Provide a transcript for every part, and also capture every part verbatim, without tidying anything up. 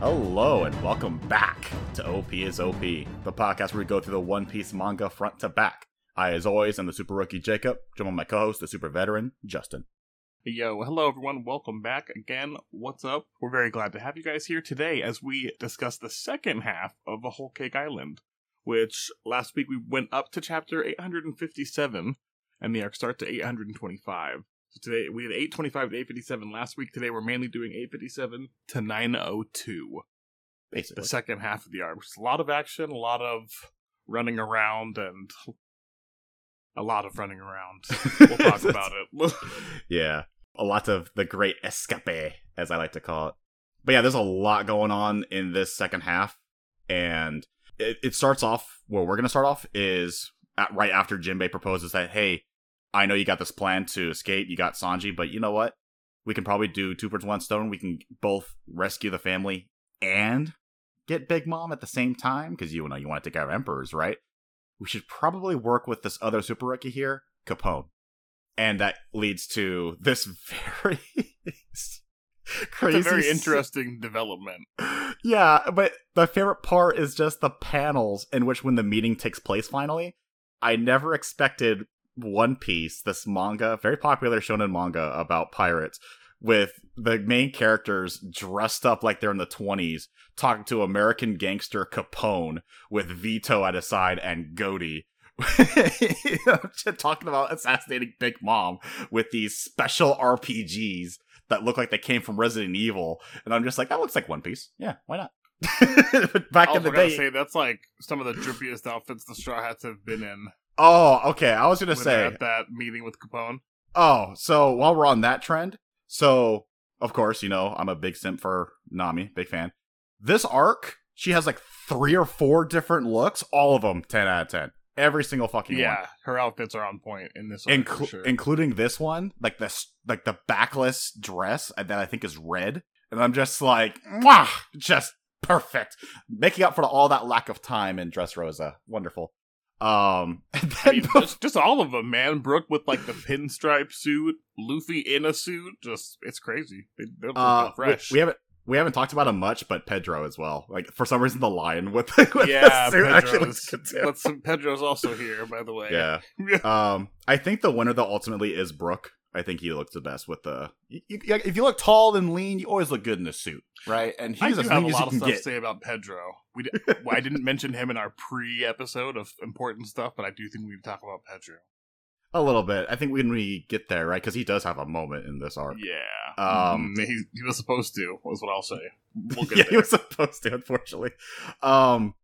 Hello and welcome back to O P is O P, the podcast where we go through the One Piece manga front to back. I, as always, am the super rookie Jacob, joined by my co-host, the super veteran Justin. Yo, hello everyone, welcome back again. What's up? We're very glad to have you guys here today as we discuss the second half of the Whole Cake Island, which last week we went up to chapter eight hundred fifty-seven and the arc start to eight hundred twenty-five. So today we had eight twenty-five to eight fifty-seven last week. Today we're mainly doing eight fifty-seven to nine oh two. Basically. The second half of the arc. It's a lot of action, a lot of running around, and a lot of running around. We'll talk about it. Yeah. A lot of the great escape, as I like to call it. But yeah, there's a lot going on in this second half. And it, it starts off, where we're going to start off is at, right after Jinbei proposes that, hey, I know you got this plan to escape, you got Sanji, but you know what? We can probably do two birds, one stone. We can both rescue the family and get Big Mom at the same time, because you know you want to take out emperors, right? We should probably work with this other super rookie here, Capone. And that leads to this very crazy... It's a very interesting s- development. Yeah, but my favorite part is just the panels in which when the meeting takes place finally, I never expected... One Piece, this manga, very popular shonen manga about pirates, with the main characters dressed up like they're in the twenties, talking to American gangster Capone with Vito at his side and Goaty, you know, talking about assassinating Big Mom with these special R P Gs that look like they came from Resident Evil, and I'm just like, that looks like One Piece. Yeah, why not? Back in the day, say that's like some of the drippiest outfits the Straw Hats have been in. Oh, okay. I was gonna say at that meeting with Capone. Oh, so while we're on that trend, so of course you know I'm a big simp for Nami, big fan. This arc, she has like three or four different looks, all of them ten out of ten, every single fucking yeah, one. Yeah, her outfits are on point in this, Inclu- arc for sure. Including this one, like this, like the backless dress that I think is red, and I'm just like, wow, just perfect, making up for all that lack of time in Dressrosa. Wonderful. Um, and then I mean, before... just, just all of them, man. Brooke with like the pinstripe suit, Luffy in a suit. Just it's crazy. They, they're uh, fresh. We, we haven't we haven't talked about him much, but Pedro as well. Like for some reason, the lion with, with yeah, the suit actually looks good too. Let's, Pedro's also here, by the way. Yeah. um, I think the winner though ultimately is Brooke. I think he looks the best with the. You, you, if you look tall and lean, you always look good in a suit, right? And he's I do have a lot of stuff get. to say about Pedro. We d- well, I didn't mention him in our pre-episode of important stuff, but I do think we need to talk about Pedro a little bit. I think when we get there, right? Because he does have a moment in this arc. Yeah, um, mm, he, he was supposed to. Was what I'll say. We'll get yeah, there. He was supposed to. Unfortunately, um,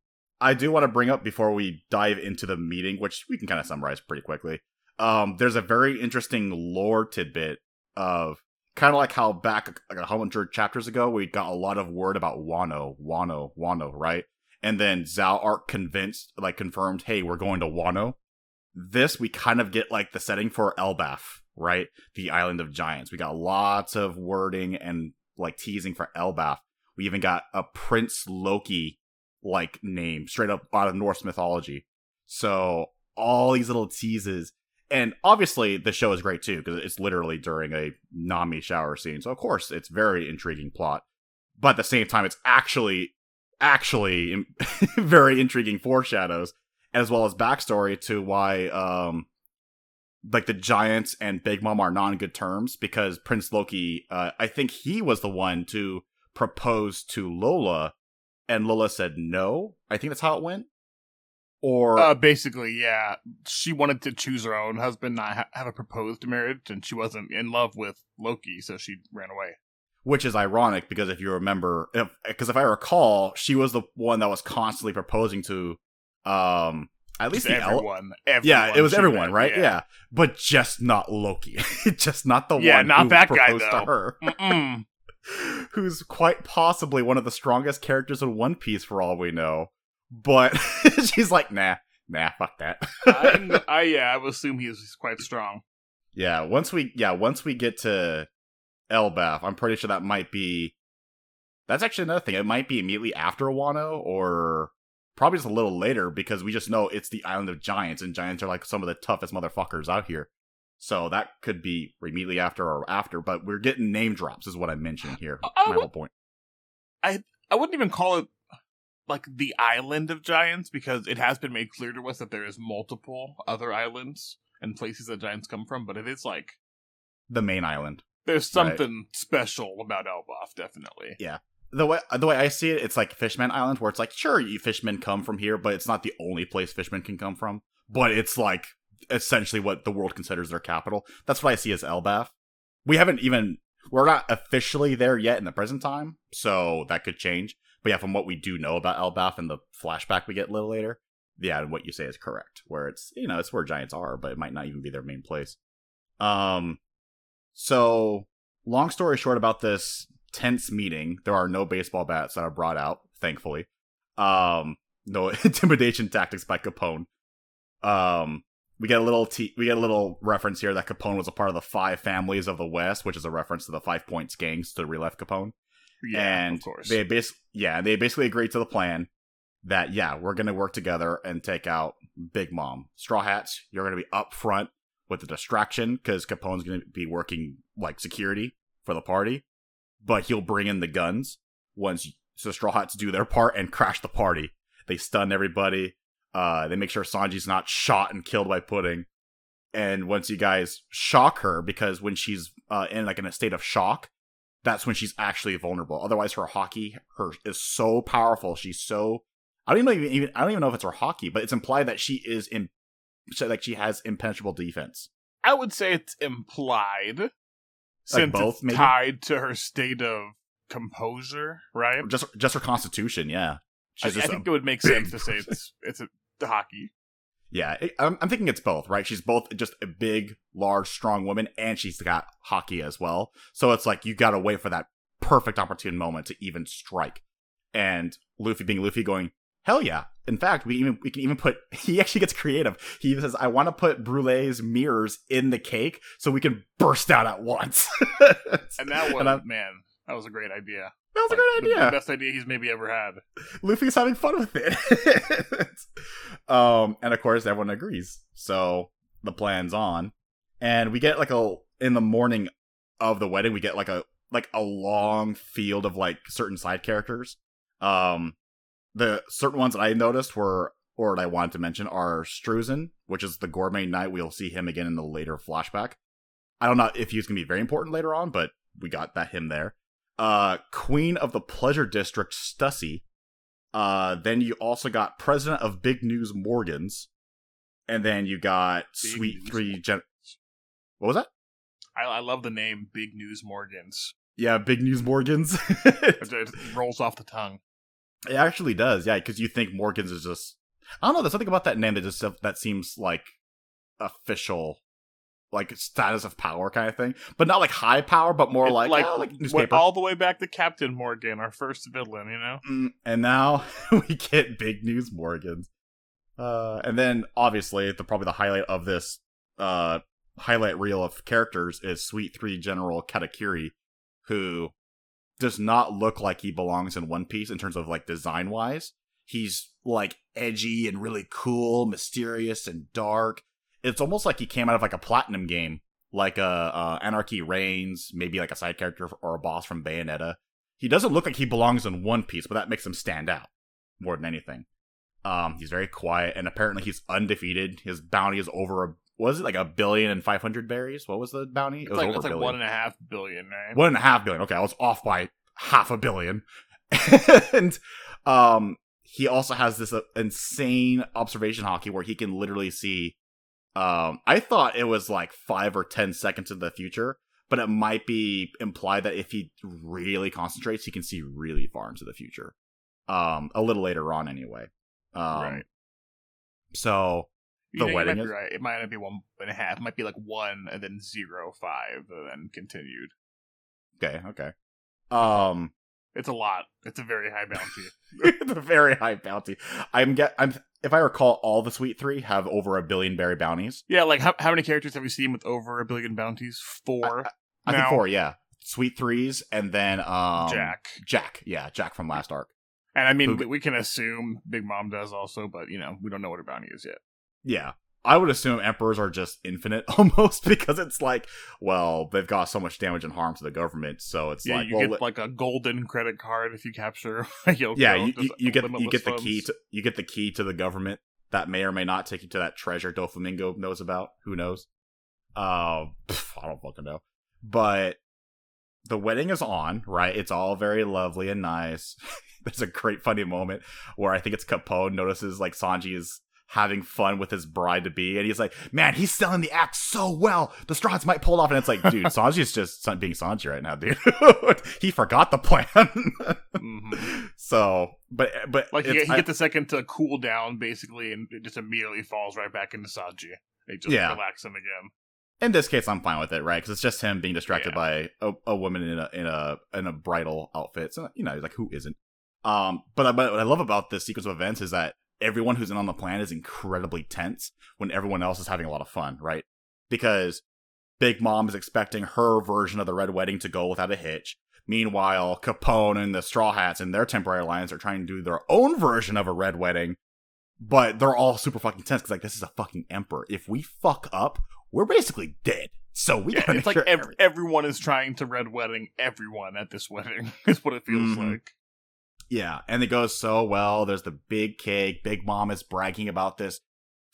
I do want to bring up before we dive into the meeting, which we can kind of summarize pretty quickly. Um, there's a very interesting lore tidbit of kind of like how back like a hundred chapters ago, we got a lot of word about Wano, Wano, Wano, right? And then Zao Arc convinced, like confirmed, hey, we're going to Wano. This, we kind of get like the setting for Elbaf, right? The Island of Giants. We got lots of wording and like teasing for Elbaf. We even got a Prince Loki like name straight up out of Norse mythology. So all these little teases. And obviously, the show is great, too, because it's literally during a Nami shower scene. So, of course, it's very intriguing plot. But at the same time, it's actually, actually very intriguing foreshadows, as well as backstory to why, um, like, the Giants and Big Mom are not on good terms, because Prince Loki, uh, I think he was the one to propose to Lola, and Lola said no. I think that's how it went. Or uh, basically, yeah, she wanted to choose her own husband, not ha- have a proposed marriage, and she wasn't in love with Loki, so she ran away. Which is ironic, because if you remember, because if, if I recall, she was the one that was constantly proposing to, um, at least the everyone, El- everyone. Yeah, it was everyone, met, right? Yeah. yeah, but just not Loki, just not the yeah, one not who that proposed guy, to her. Mm-mm. Who's quite possibly one of the strongest characters in One Piece, for all we know. But she's like, nah, nah, fuck that. I, I yeah, I would assume he is quite strong. Yeah, once we yeah, once we get to Elbaf, I'm pretty sure that might be. That's actually another thing. It might be immediately after Wano, or probably just a little later, because we just know it's the Island of Giants, and Giants are like some of the toughest motherfuckers out here. So that could be immediately after or after. But we're getting name drops, is what I'm mentioning here. Uh, my whole point. I I wouldn't even call it like the island of giants, because it has been made clear to us that there is multiple other islands and places that giants come from, but it is like the main island. There's something right. special about Elbaf, definitely. Yeah. The way the way I see it, it's like Fishman Island, where it's like, sure, you fishmen come from here, but it's not the only place fishmen can come from. But it's like essentially what the world considers their capital. That's what I see as Elbaf. We haven't even, we're not officially there yet in the present time, so that could change. But yeah, from what we do know about Elbaf and the flashback we get a little later, yeah, what you say is correct. Where it's, you know, it's where giants are, but it might not even be their main place. Um, so long story short about this tense meeting, there are no baseball bats that are brought out, thankfully. Um, no intimidation tactics by Capone. Um, we get a little te- we get a little reference here that Capone was a part of the Five Families of the West, which is a reference to the Five Points gangs to relief Capone. Yeah, and of course. They bas- yeah, they basically agreed to the plan that, yeah, we're going to work together and take out Big Mom. Straw Hats, you're going to be up front with the distraction, because Capone's going to be working like security for the party, but he'll bring in the guns once. So Straw Hats do their part and crash the party. They stun everybody. Uh, they make sure Sanji's not shot and killed by Pudding. And once you guys shock her, because when she's uh, in like in a state of shock, that's when she's actually vulnerable. Otherwise, her hockey her is so powerful. She's so I don't even, even I don't even know if it's her hockey, but it's implied that she is in like she has impenetrable defense. I would say it's implied, like since both, it's maybe tied to her state of composure, right? Or just just her constitution, yeah. I, I think it would make sense to say it's it's a, the hockey. Yeah, it, I'm, I'm thinking it's both, right? She's both just a big, large, strong woman, and she's got hockey as well. So it's like you got to wait for that perfect opportune moment to even strike. And Luffy being Luffy going, hell yeah. In fact, we even we can even put... He actually gets creative. He says, I want to put Brulee's mirrors in the cake so we can burst out at once. And that was, and man, that was a great idea. That was like, a great idea. The best idea he's maybe ever had. Luffy's having fun with it. um, and of course, everyone agrees. So the plan's on. And we get like a... In the morning of the wedding, we get like a like a long field of like certain side characters. Um, the certain ones that I noticed were, or that I wanted to mention, are Streusen, which is the gourmet knight. We'll see him again in the later flashback. I don't know if he's going to be very important later on, but we got that him there. Uh, Queen of the Pleasure District, Stussy. Uh, then you also got President of Big News Morgans, and then you got Big Sweet News. Three. Gen- what was that? I, I love the name Big News Morgans. Yeah, Big News Morgans. It rolls off the tongue. It actually does, yeah, because you think Morgans is just... I don't know, there's something about that name that just that seems like official, like status of power kind of thing. But not like high power, but more like, like, oh, like newspaper. All the way back to Captain Morgan, our first villain, you know? Mm, and now we get Big News Morgans. Uh, and then, obviously, the probably the highlight of this uh, highlight reel of characters is Sweet Three General Katakuri, who... does not look like he belongs in One Piece in terms of, like, design-wise. He's, like, edgy and really cool, mysterious and dark. It's almost like he came out of, like, a Platinum game. Like, uh, uh, Anarchy Reigns, maybe, like, a side character or a boss from Bayonetta. He doesn't look like he belongs in One Piece, but that makes him stand out more than anything. Um, he's very quiet, and apparently he's undefeated. His bounty is over a... Was it like a billion and five hundred berries? What was the bounty? It's it was like, over it's like one and a half billion, right? One and a half billion. Okay, I was off by half a billion. And um, he also has this uh, insane observation hockey where he can literally see. Um, I thought it was like five or ten seconds in the future, but it might be implied that if he really concentrates, he can see really far into the future. Um, a little later on, anyway. Um, right. So. The wedding, it might, is? Be right. It might not be one and a half. It might be like one and then zero five and then continued. Okay, okay. Um, it's a lot. It's a very high bounty. It's a very high bounty. I'm get. I'm. If I recall, all the Sweet Three have over a billion berry bounties. Yeah, like how how many characters have we seen with over a billion bounties? Four. I, I, I think four. Yeah, Sweet Threes, and then um, Jack. Jack. Yeah, Jack from last arc. And I mean, Bug- we can assume Big Mom does also, but you know, we don't know what her bounty is yet. Yeah, I would assume emperors are just infinite almost, because it's like, well, they've caused so much damage and harm to the government, so it's yeah, like, you well, get like a golden credit card if you capture a Yoko. Yeah, you, you, you get you get funds. the key to you get the key to the government that may or may not take you to that treasure Doflamingo knows about. Who knows? Uh, pff, I don't fucking know. But the wedding is on, right? It's all very lovely and nice. There's a great funny moment where I think it's Capone notices like Sanji is having fun with his bride-to-be, and he's like, man, he's selling the act so well, the Straw Hats might pull it off. And it's like, dude, Sanji's just being Sanji right now, dude. He forgot the plan. Mm-hmm. So, but... but like, he, he I, gets a second to cool down, basically, and it just immediately falls right back into Sanji. They just yeah. relax him again. In this case, I'm fine with it, right? Because it's just him being distracted yeah. by a, a woman in a in a, in a bridal outfit. So, you know, he's like, who isn't? Um, but, but what I love about this sequence of events is that everyone who's in on the plan is incredibly tense when everyone else is having a lot of fun, right? Because Big Mom is expecting her version of the Red Wedding to go without a hitch. Meanwhile, Capone and the Straw Hats and their temporary alliance are trying to do their own version of a Red Wedding, but they're all super fucking tense because, like, this is a fucking emperor. If we fuck up, we're basically dead. So we yeah, gotta it's make like sure ev- everyone is trying to Red Wedding everyone at this wedding is what it feels mm-hmm. like. Yeah, and it goes so well. There's the big cake. Big Mom is bragging about this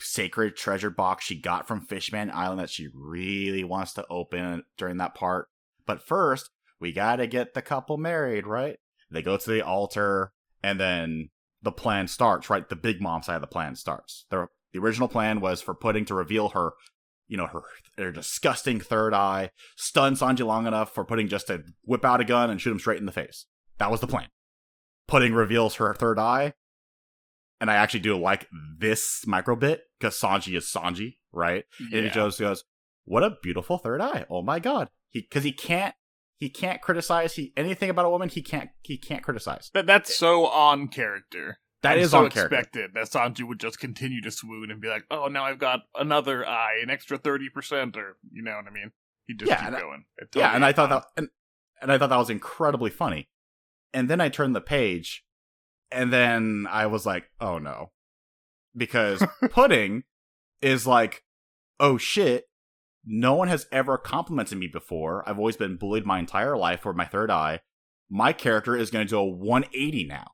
sacred treasure box she got from Fishman Island that she really wants to open during that part. But first, we gotta get the couple married, right? They go to the altar, and then the plan starts, right? The Big Mom side of the plan starts. The, the original plan was for Pudding to reveal her, you know, her, her disgusting third eye, stun Sanji long enough for Pudding just to whip out a gun and shoot him straight in the face. That was the plan. Pudding reveals her third eye, and I actually do like this micro bit, because Sanji is Sanji, right? Yeah. And he just goes, what a beautiful third eye, oh my god. Because he, he can't he can't criticize he, anything about a woman, he can't he can't criticize. That, that's it, so on character. That is so on character. Expected that Sanji would just continue to swoon and be like, oh, now I've got another eye, an extra thirty percent, or, you know what I mean? He'd just yeah, keep going. I, totally yeah, and I, thought that, and, and I thought that was incredibly funny. And then I turned the page, and then I was like, oh no. Because Pudding is like, oh shit, no one has ever complimented me before. I've always been bullied my entire life for my third eye. My character is going to do a one eighty now.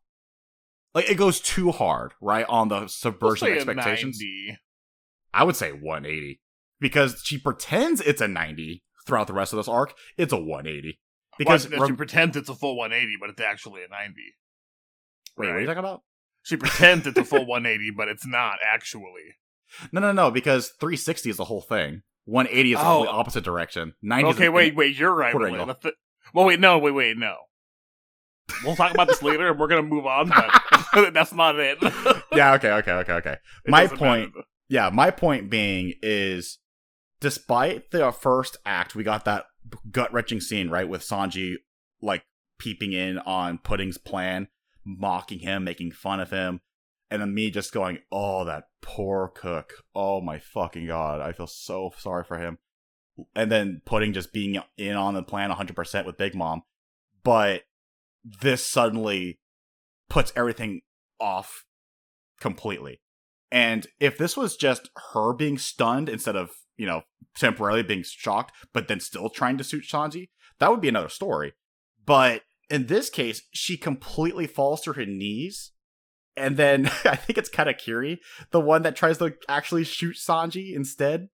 Like, it goes too hard, right, on the subversion of expectations. I would say one eighty. Because she pretends it's a ninety throughout the rest of this arc. It's a one eighty. Because well, she rem- pretends it's a full one eighty, but it's actually a ninety. Wait, right? What are you talking about? She pretends it's a full one eighty, but it's not actually. No, no, no, because three sixty is the whole thing. one eighty is oh. the opposite direction. ninety okay, is wait, wait, you're right. Wait, th- well, wait, no, wait, wait, no. We'll talk about this later, and we're going to move on, but that's not it. Yeah, okay, okay, okay, okay. It my point, matter. yeah, my point being is, despite the first act, we got that gut-wrenching scene, right, with Sanji like peeping in on Pudding's plan, mocking him, making fun of him, and then me just going, oh, that poor cook, oh my fucking god, I feel so sorry for him. And then Pudding just being in on the plan one hundred percent with Big Mom. But this suddenly puts everything off completely. And if this was just her being stunned instead of, you know, temporarily being shocked, but then still trying to suit Sanji, that would be another story. But in this case, she completely falls to her knees. And then I think it's Katakuri, the one that tries to actually shoot Sanji instead.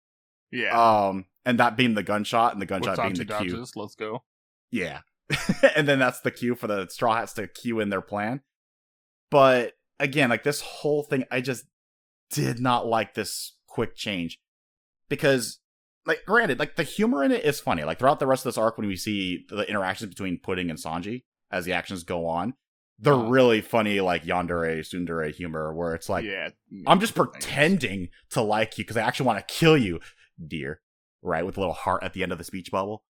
Yeah. Um, and that being the gunshot, and the gunshot being the cue. Let's go. Yeah. And then that's the cue for the Straw Hats to cue in their plan. But again, like this whole thing, I just did not like this quick change. Because, like, granted, like, the humor in it is funny. Like, throughout the rest of this arc, when we see the interactions between Pudding and Sanji as the actions go on, they're uh, really funny, like, yandere, tsundere humor, where it's like, yeah, I'm just pretending to like you because I actually want to kill you, dear. Right? With a little heart at the end of the speech bubble.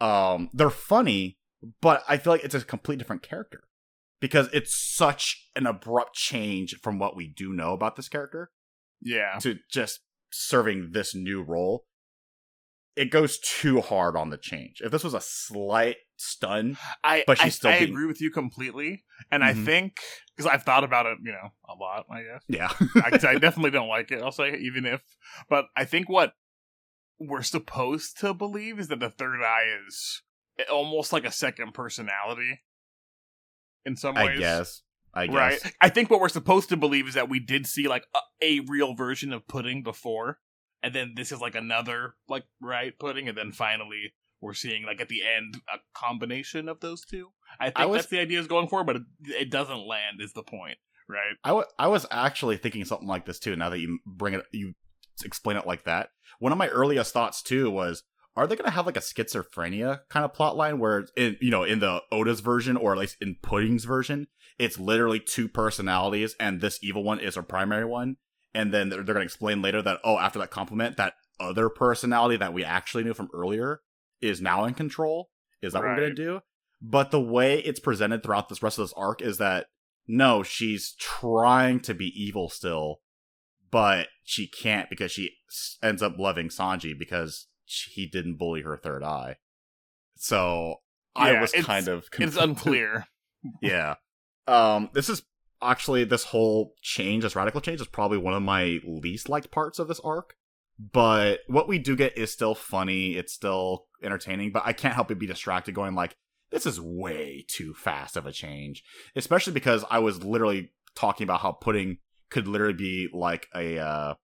Um, they're funny, but I feel like it's a complete different character. Because it's such an abrupt change from what we do know about this character. Yeah. To just serving this new role, it goes too hard on the change. If this was a slight stun, I, but she's I, still I being... agree with you completely, and mm-hmm. I think, because I've thought about it, you know, a lot, I guess. Yeah. I, I definitely don't like it, I'll say, even if, but I think what we're supposed to believe is that the third eye is almost like a second personality in some ways. I guess. I guess. Right? I think what we're supposed to believe is that we did see, like, a, a real version of Pudding before, and then this is, like, another, like, right, Pudding, and then finally... we're seeing, like, at the end, a combination of those two. I think I was, that's the idea is going for, but it, it doesn't land is the point, right? I, w- I was actually thinking something like this, too, now that you bring it, you explain it like that. One of my earliest thoughts, too, was, are they going to have, like, a schizophrenia kind of plotline where, in, you know, in the Oda's version, or at least in Pudding's version, it's literally two personalities, and this evil one is her primary one, and then they're, they're going to explain later that, oh, after that compliment, that other personality that we actually knew from earlier... is now in control. Is that right. What we're going to do? But the way it's presented throughout this rest of this arc is that, no, she's trying to be evil still, but she can't because she ends up loving Sanji because she, he didn't bully her third eye. So yeah, I was kind of confused. It's unclear. Yeah. Um, this is actually, this whole change, this radical change is probably one of my least liked parts of this arc. But what we do get is still funny. It's still entertaining, but I can't help but be distracted going like, this is way too fast of a change, especially because I was literally talking about how Pudding could literally be like a, uh,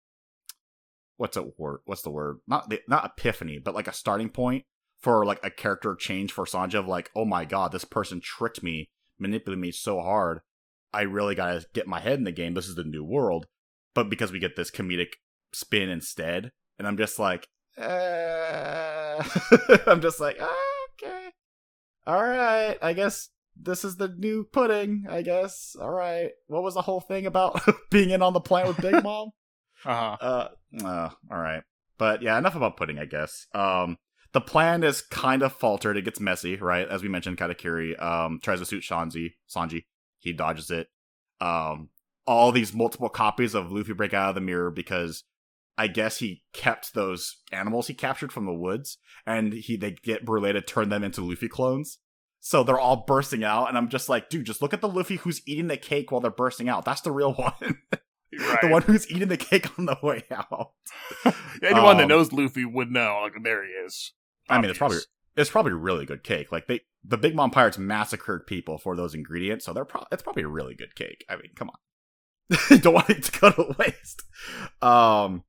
what's a word? What's the word? Not, not epiphany, but like a starting point for like a character change for Sanji of like, oh my God, this person tricked me, manipulated me so hard. I really got to get my head in the game. This is the new world. But because we get this comedic spin instead, and I'm just like uh... I'm just like oh, okay, all right, I guess this is the new Pudding, I guess. All right, what was the whole thing about being in on the plant with Big Mom? uh-huh. uh uh all right, but yeah, enough about Pudding, I guess. Um the plan is kind of faltered. It gets messy, right? As we mentioned, Katakuri um tries to suit Sanji. Sanji he dodges it. Um all these multiple copies of Luffy break out of the mirror because I guess he kept those animals he captured from the woods, and he they get Brule to turn them into Luffy clones. So they're all bursting out, and I'm just like, dude, just look at the Luffy who's eating the cake while they're bursting out. That's the real one. Right. The one who's eating the cake on the way out. Anyone um, that knows Luffy would know. Like, there he is. Obvious. I mean, it's probably it's probably really good cake. Like they, the Big Mom Pirates massacred people for those ingredients, so they're pro- it's probably a really good cake. I mean, come on. Don't want it to go to waste. Um...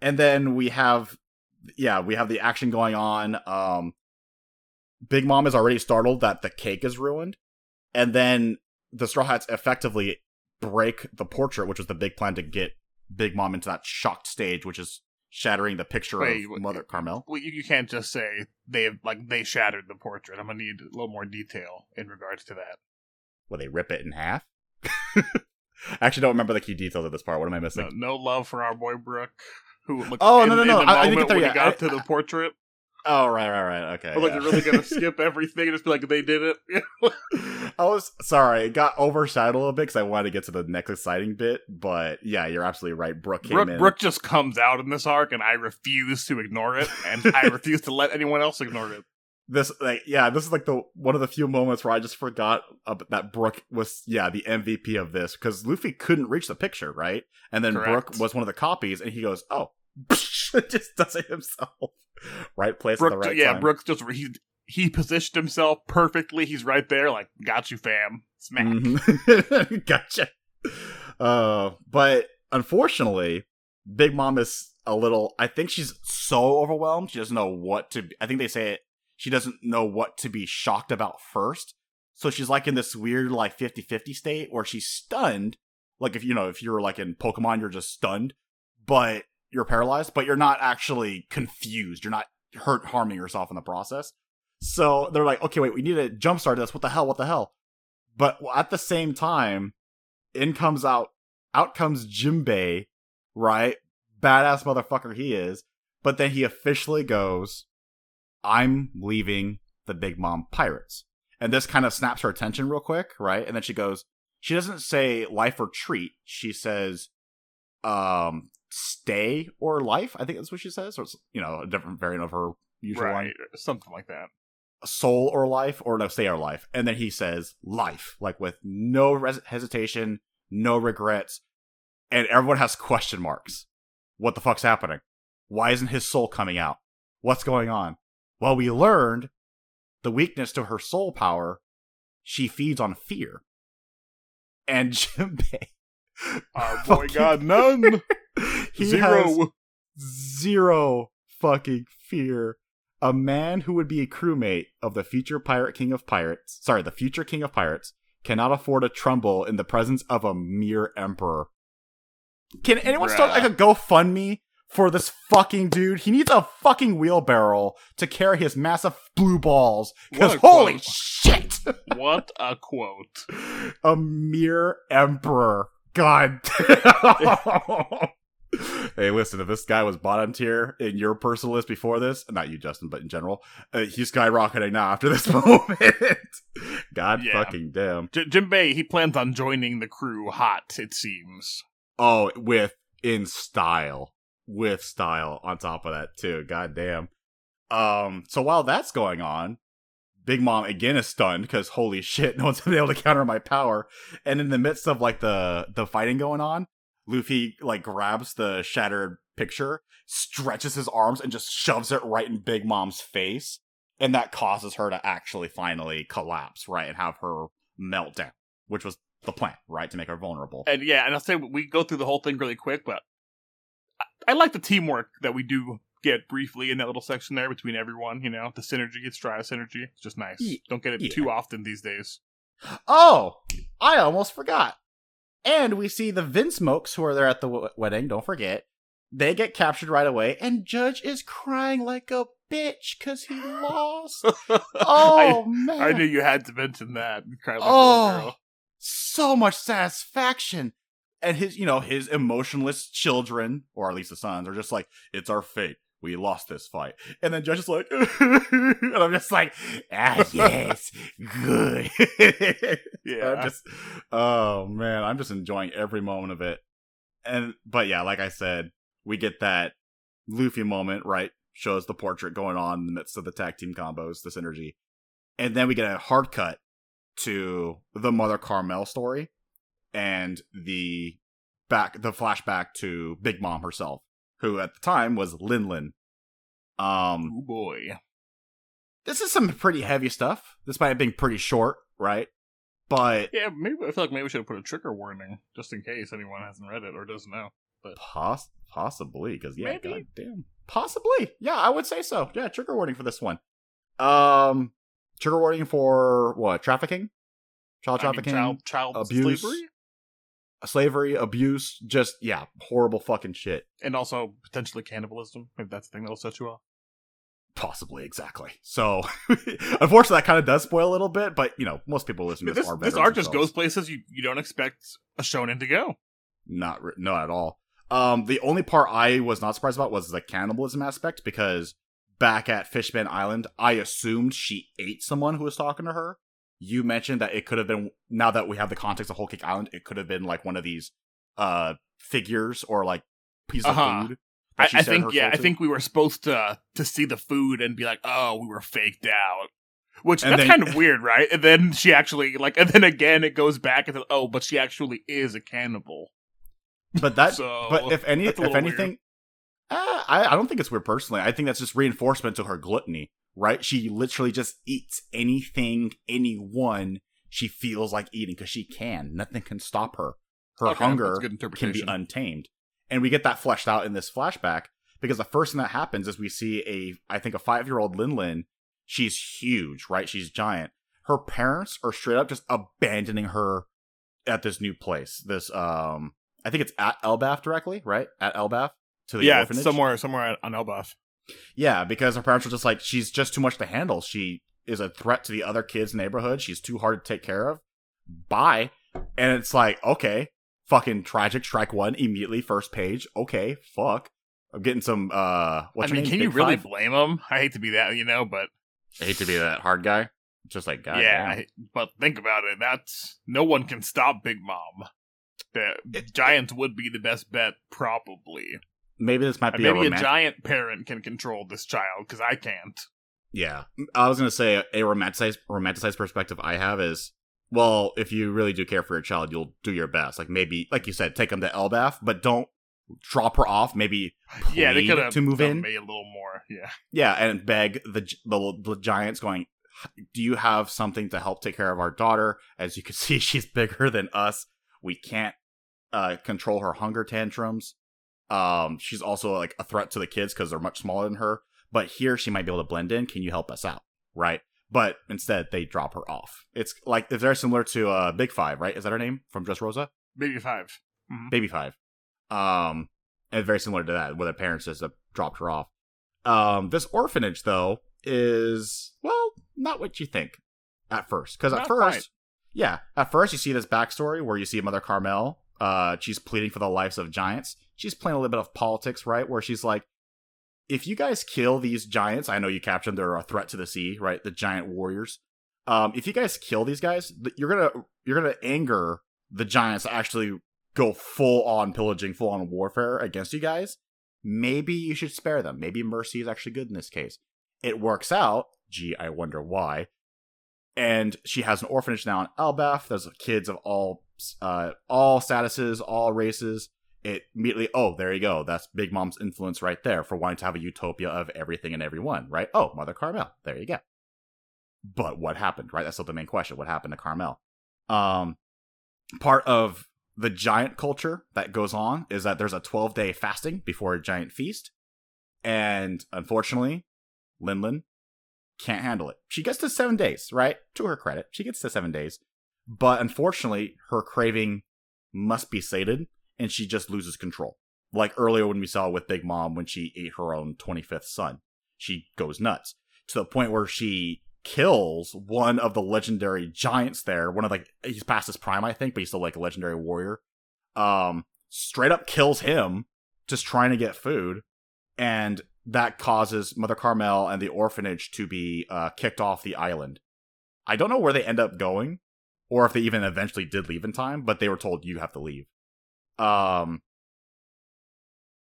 And then we have, yeah, we have the action going on. Um, Big Mom is already startled that the cake is ruined. And then the Straw Hats effectively break the portrait, which was the big plan to get Big Mom into that shocked stage, which is shattering the picture Wait, of Mother Carmel. Well, you can't just say they have, like they shattered the portrait. I'm going to need a little more detail in regards to that. Well, they rip it in half? I actually don't remember the key details of this part. What am I missing? No, no love for our boy Brooke. Who, like, oh, in, no, no, no. I, I didn't get there yet. He got I, to the I, portrait. Oh, right, right, right. Okay. We're like, yeah. They're really going to skip everything and just be like, they did it. I was sorry. It got overshadowed a little bit because I wanted to get to the next exciting bit. But yeah, you're absolutely right. Brooke came Brooke, in. Brooke just comes out in this arc, and I refuse to ignore it. And I refuse to let anyone else ignore it. This, like, yeah, this is like the one of the few moments where I just forgot that Brooke was, yeah, the M V P of this, because Luffy couldn't reach the picture, right? And then Correct. Brooke was one of the copies, and he goes, "Oh, just does it himself, right place Brooke, at the right yeah, time." Yeah, Brooke just he he positioned himself perfectly. He's right there, like, got you, fam, smack, mm-hmm. gotcha. Uh, but unfortunately, Big Mom is a little. I think she's so overwhelmed she doesn't know what to. I think they say it. She doesn't know what to be shocked about first. So she's like in this weird like fifty-fifty state where she's stunned. Like if you know, if you're like in Pokemon, you're just stunned, but you're paralyzed, but you're not actually confused. You're not hurt harming yourself in the process. So they're like, okay, wait, we need to jumpstart this. What the hell? What the hell? But at the same time, in comes out, out comes Jinbei, right? Badass motherfucker he is. But then he officially goes, I'm leaving the Big Mom Pirates. And this kind of snaps her attention real quick, right? And then she goes, she doesn't say life or treat. She says, um, stay or life. I think that's what she says. Or, you know, a different variant of her usual right, line. Something like that. soul or life, or no, say our life. And then he says life, like with no res- hesitation, no regrets. And everyone has question marks. What the fuck's happening? Why isn't his soul coming out? What's going on? Well, we learned the weakness to her soul power. She feeds on fear. And Jinbei. Oh my god, none! He zero. Has zero fucking fear. A man who would be a crewmate of the future pirate king of pirates, sorry, the future king of pirates, cannot afford to tremble in the presence of a mere emperor. Can anyone Bruh. start like a GoFundMe for this fucking dude? He needs a fucking wheelbarrow to carry his massive blue balls. Because holy quote. shit! What a quote. A mere emperor. God damn. Hey, listen, if this guy was bottom tier in your personal list before this, not you, Justin, but in general, uh, he's skyrocketing now after this moment. God yeah. fucking damn. J- Jinbei, he plans on joining the crew hot, it seems. Oh, with in style. With style on top of that, too. God damn. Um, so while that's going on, Big Mom again is stunned because holy shit, no one's been able to counter my power. And in the midst of like the, the fighting going on, Luffy like grabs the shattered picture, stretches his arms, and just shoves it right in Big Mom's face. And that causes her to actually finally collapse, right? And have her meltdown, which was the plan, right? To make her vulnerable. And yeah, and I'll say we go through the whole thing really quick, but I, I like the teamwork that we do get briefly in that little section there between everyone, you know? The synergy, it's dry synergy. It's just nice. Yeah. Don't get it yeah. too often these days. Oh! I almost forgot. And we see the Vinsmokes who are there at the w- wedding, don't forget. They get captured right away, and Judge is crying like a bitch because he lost. Oh, I, man. I knew you had to mention that. Crying like oh. a little girl. So much satisfaction. And his, you know, his emotionless children, or at least the sons, are just like, it's our fate. We lost this fight. And then Judge is like, and I'm just like, ah, yes, good. Yeah. I'm just, oh, man, I'm just enjoying every moment of it. And, but yeah, like I said, we get that Luffy moment, right? Shows the portrait going on in the midst of the tag team combos, the synergy. And then we get a hard cut to the Mother Carmel story and the back, the flashback to Big Mom herself, who at the time was Linlin. Um, oh boy. This is some pretty heavy stuff, despite it being pretty short, right? But yeah, maybe I feel like maybe we should have put a trigger warning, just in case anyone hasn't read it or doesn't know. But poss- possibly, because yeah, maybe. Goddamn. Possibly. Yeah, I would say so. Yeah, trigger warning for this one. Um, trigger warning for what? Trafficking? Child trafficking? I mean, child child abuse? Slavery? Slavery, abuse, just, yeah, horrible fucking shit. And also, potentially cannibalism, if that's the thing that'll set you off. Possibly, exactly. So, unfortunately, that kind of does spoil a little bit, but, you know, most people listening to this, this are better. This arc just goes places you, you don't expect a shonen to go. Not, re- not at all. Um, the only part I was not surprised about was the cannibalism aspect, because back at Fishman Island, I assumed she ate someone who was talking to her. You mentioned that it could have been, now that we have the context of Whole Cake Island, it could have been like one of these uh, figures or like piece of uh-huh. food. I, I think, yeah, I to. think we were supposed to to see the food and be like, oh, we were faked out. Which, and that's then, kind of weird, right? And then she actually, like, and then again it goes back and says, oh, but she actually is a cannibal. But that, so, but if any, if anything, uh, I, I don't think it's weird personally. I think that's just reinforcement to her gluttony. Right? She literally just eats anything, anyone she feels like eating because she can. Nothing can stop her. Her okay, hunger can be untamed. And we get that fleshed out in this flashback because the first thing that happens is we see a, I think, a five-year-old Linlin. She's huge, right? She's giant. Her parents are straight up just abandoning her at this new place. This, um, I think it's at Elbaf directly, right? At Elbaf to the yeah, orphanage. Yeah, somewhere, somewhere on Elbaf. Yeah, because her parents are just like, she's just too much to handle. She is a threat to the other kids' neighborhood. She's too hard to take care of. Bye. And it's like, okay, fucking tragic strike one immediately, first page. Okay, fuck. I'm getting some, uh, what's I mean, can you really blame him? I hate to be that, you know, but. I hate to be that hard guy. Just like, God. Yeah, I, but think about it. That's, no one can stop Big Mom. The it, Giants would be the best bet, probably. Maybe this might be maybe a, romantic- a giant parent can control this child because I can't. Yeah. I was going to say a romanticized, romanticized perspective I have is, well, if you really do care for your child, you'll do your best. Like maybe, like you said, take them to Elbaf, but don't drop her off. Maybe yeah, they could have to move in. Made a little more. Yeah. Yeah, and beg the, the the giants, going, do you have something to help take care of our daughter? As you can see, she's bigger than us. We can't uh, control her hunger tantrums. Um, she's also like a threat to the kids because they're much smaller than her. But here, she might be able to blend in. Can you help us out? Right. But instead, they drop her off. It's like, it's very similar to uh, Big Five, right? Is that her name from Dressrosa? Baby Five. Mm-hmm. Baby Five. Um, and very similar to that, where the parents just uh, dropped her off. Um, this orphanage, though, is, well, not what you think at first. Because at first, quite. yeah, at first you see this backstory where you see Mother Carmel. Uh, she's pleading for the lives of giants. She's playing a little bit of politics, right? Where she's like, if you guys kill these giants, I know you captured them, they're a threat to the sea, right? The giant warriors. Um, if you guys kill these guys, you're gonna you're gonna anger the giants to actually go full on pillaging, full on warfare against you guys. Maybe you should spare them. Maybe mercy is actually good in this case. It works out. Gee, I wonder why. And she has an orphanage now in Elbaf. There's kids of all uh, all statuses, all races. It immediately, oh, there you go. That's Big Mom's influence right there for wanting to have a utopia of everything and everyone, right? Oh, Mother Carmel. There you go. But what happened, right? That's still the main question. What happened to Carmel? Um, part of the giant culture that goes on is that there's a twelve-day fasting before a giant feast. And unfortunately, Linlin can't handle it. She gets to seven days, right? To her credit, she gets to seven days. But unfortunately, her craving must be sated. And she just loses control. Like earlier when we saw with Big Mom when she ate her own twenty-fifth son. She goes nuts. To the point where she kills one of the legendary giants there. One of like, he's past his prime I think, but he's still like a legendary warrior. Um, straight up kills him, just trying to get food. And that causes Mother Carmel and the orphanage to be uh, kicked off the island. I don't know where they end up going. Or if they even eventually did leave in time, but they were told you have to leave. Um,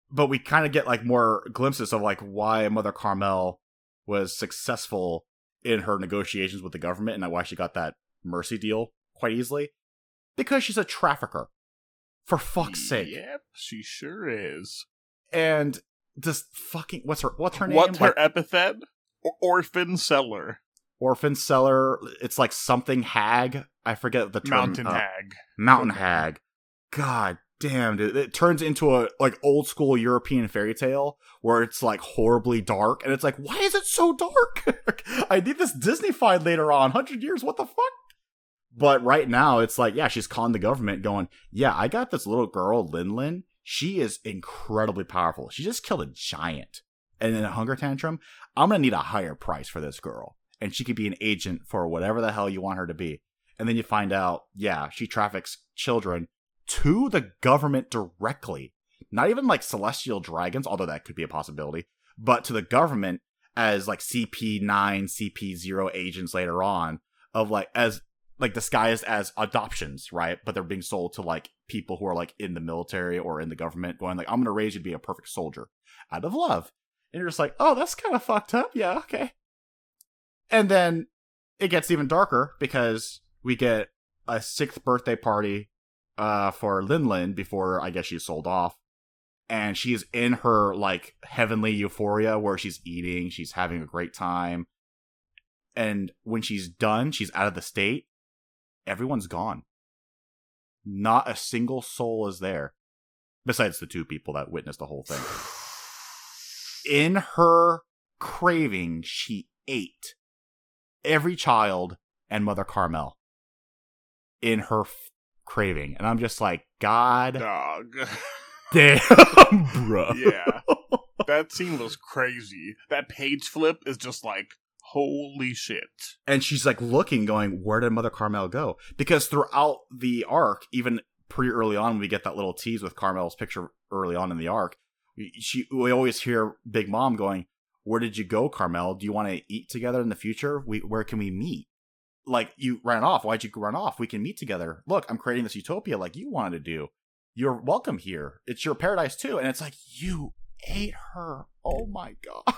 but we kind of get like more glimpses of like why Mother Carmel was successful in her negotiations with the government and why she got that mercy deal quite easily. Because she's a trafficker. For fuck's sake. Yep, she sure is. And this fucking, what's her, what's her name? What's her what? epithet? Orphan seller. Orphan seller. It's like something hag. I forget the term. Mountain uh, hag. Mountain okay. hag. God. Damn, dude. It turns into a like old school European fairy tale where it's like horribly dark. And it's like, why is it so dark? I need this Disney-fied later on. one hundred years, what the fuck? But right now, it's like, yeah, she's calling the government going, yeah, I got this little girl, Linlin. She is incredibly powerful. She just killed a giant. And in a hunger tantrum, I'm going to need a higher price for this girl. And she could be an agent for whatever the hell you want her to be. And then you find out, yeah, she traffics children to the government directly, not even like celestial dragons, although that could be a possibility, but to the government as like C P nine, C P zero agents later on, of like as like disguised as adoptions, right? But they're being sold to like people who are like in the military or in the government, going like, I'm gonna raise you to be a perfect soldier out of love. And you're just like, oh, that's kind of fucked up. Yeah, okay. And then it gets even darker because we get a sixth birthday party Uh, for Linlin before I guess she's sold off, and she's in her like heavenly euphoria where she's eating, she's having a great time, and when she's done, she's out of the state. Everyone's gone. Not a single soul is there, besides the two people that witnessed the whole thing. In her craving, she ate every child and Mother Carmel. In her. F- craving and I'm just like, God, dog, damn, bro. Yeah, that scene was crazy. That page flip is just like, holy shit. And she's like looking, going, where did Mother Carmel go? Because throughout the arc, even pretty early on, we get that little tease with Carmel's picture early on in the arc. She, we always hear Big Mom going, "Where did you go, Carmel? Do you want to eat together in the future? We, where can we meet? Like, you ran off. Why'd you run off? We can meet together. Look, I'm creating this utopia like you wanted to do. You're welcome here. It's your paradise, too." And it's like, you ate her Oh my god.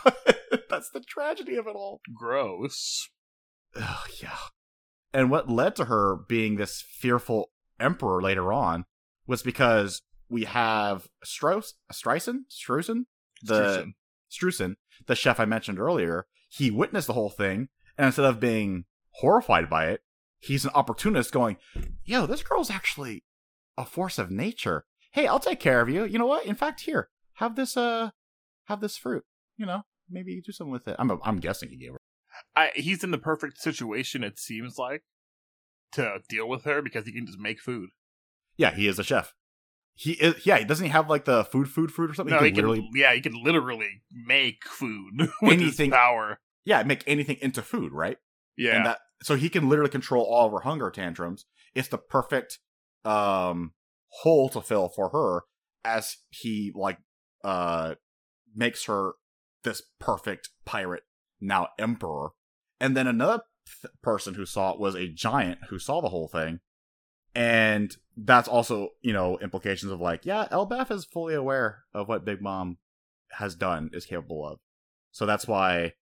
That's the tragedy of it all. Gross. Ugh, yeah. And what led to her being this fearful emperor later on was because we have Strauss, Streusen, Streusen, the Streusen, the chef I mentioned earlier. He witnessed the whole thing, and instead of being horrified by it, he's an opportunist going, yo, this girl's actually a force of nature. Hey, I'll take care of you. You know what? In fact, here, have this, uh, have this fruit. You know, maybe you do something with it. I'm, I'm guessing he gave her. I, he's in the perfect situation, it seems like, to deal with her because he can just make food. Yeah, he is a chef. He is, yeah, doesn't he have like the food, food, food or something? No, he can, he can yeah, he can literally make food with anything, his power. Yeah, make anything into food, right? Yeah. And that, so he can literally control all of her hunger tantrums. It's the perfect um, hole to fill for her as he like uh, makes her this perfect pirate, now emperor. And then another th- person who saw it was a giant who saw the whole thing. And that's also, you know, implications of like, yeah, Elbaf is fully aware of what Big Mom has done, is capable of. So that's why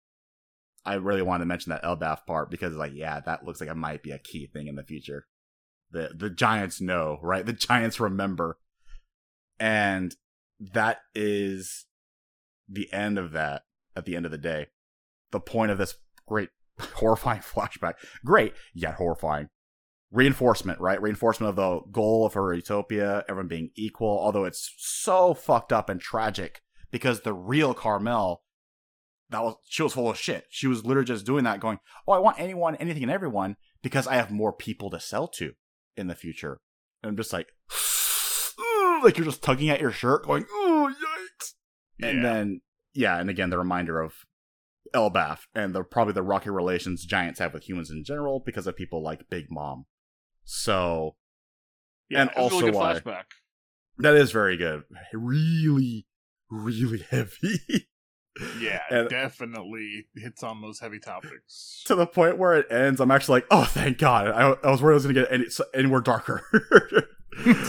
I really wanted to mention that Elbaf part, because like, yeah, that looks like it might be a key thing in the future. The the giants know, right? The giants remember. And that is the end of that at the end of the day. The point of this great, horrifying flashback. Great, yet horrifying. Reinforcement, right? Reinforcement of the goal of her utopia, everyone being equal, although it's so fucked up and tragic because the real Carmel, that was, she was full of shit. She was literally just doing that going, oh, I want anyone, anything and everyone because I have more people to sell to in the future. And I'm just like, like you're just tugging at your shirt going, oh, yikes. Yeah. And then, yeah. And again, the reminder of Elbaf and the probably the rocky relations giants have with humans in general because of people like Big Mom. So, yeah, and also really why flashback. That is very good. Really, really heavy. Yeah, and definitely hits on those heavy topics. To the point where it ends, I'm actually like, oh, thank God. I, I was worried it was going to get any, anywhere darker.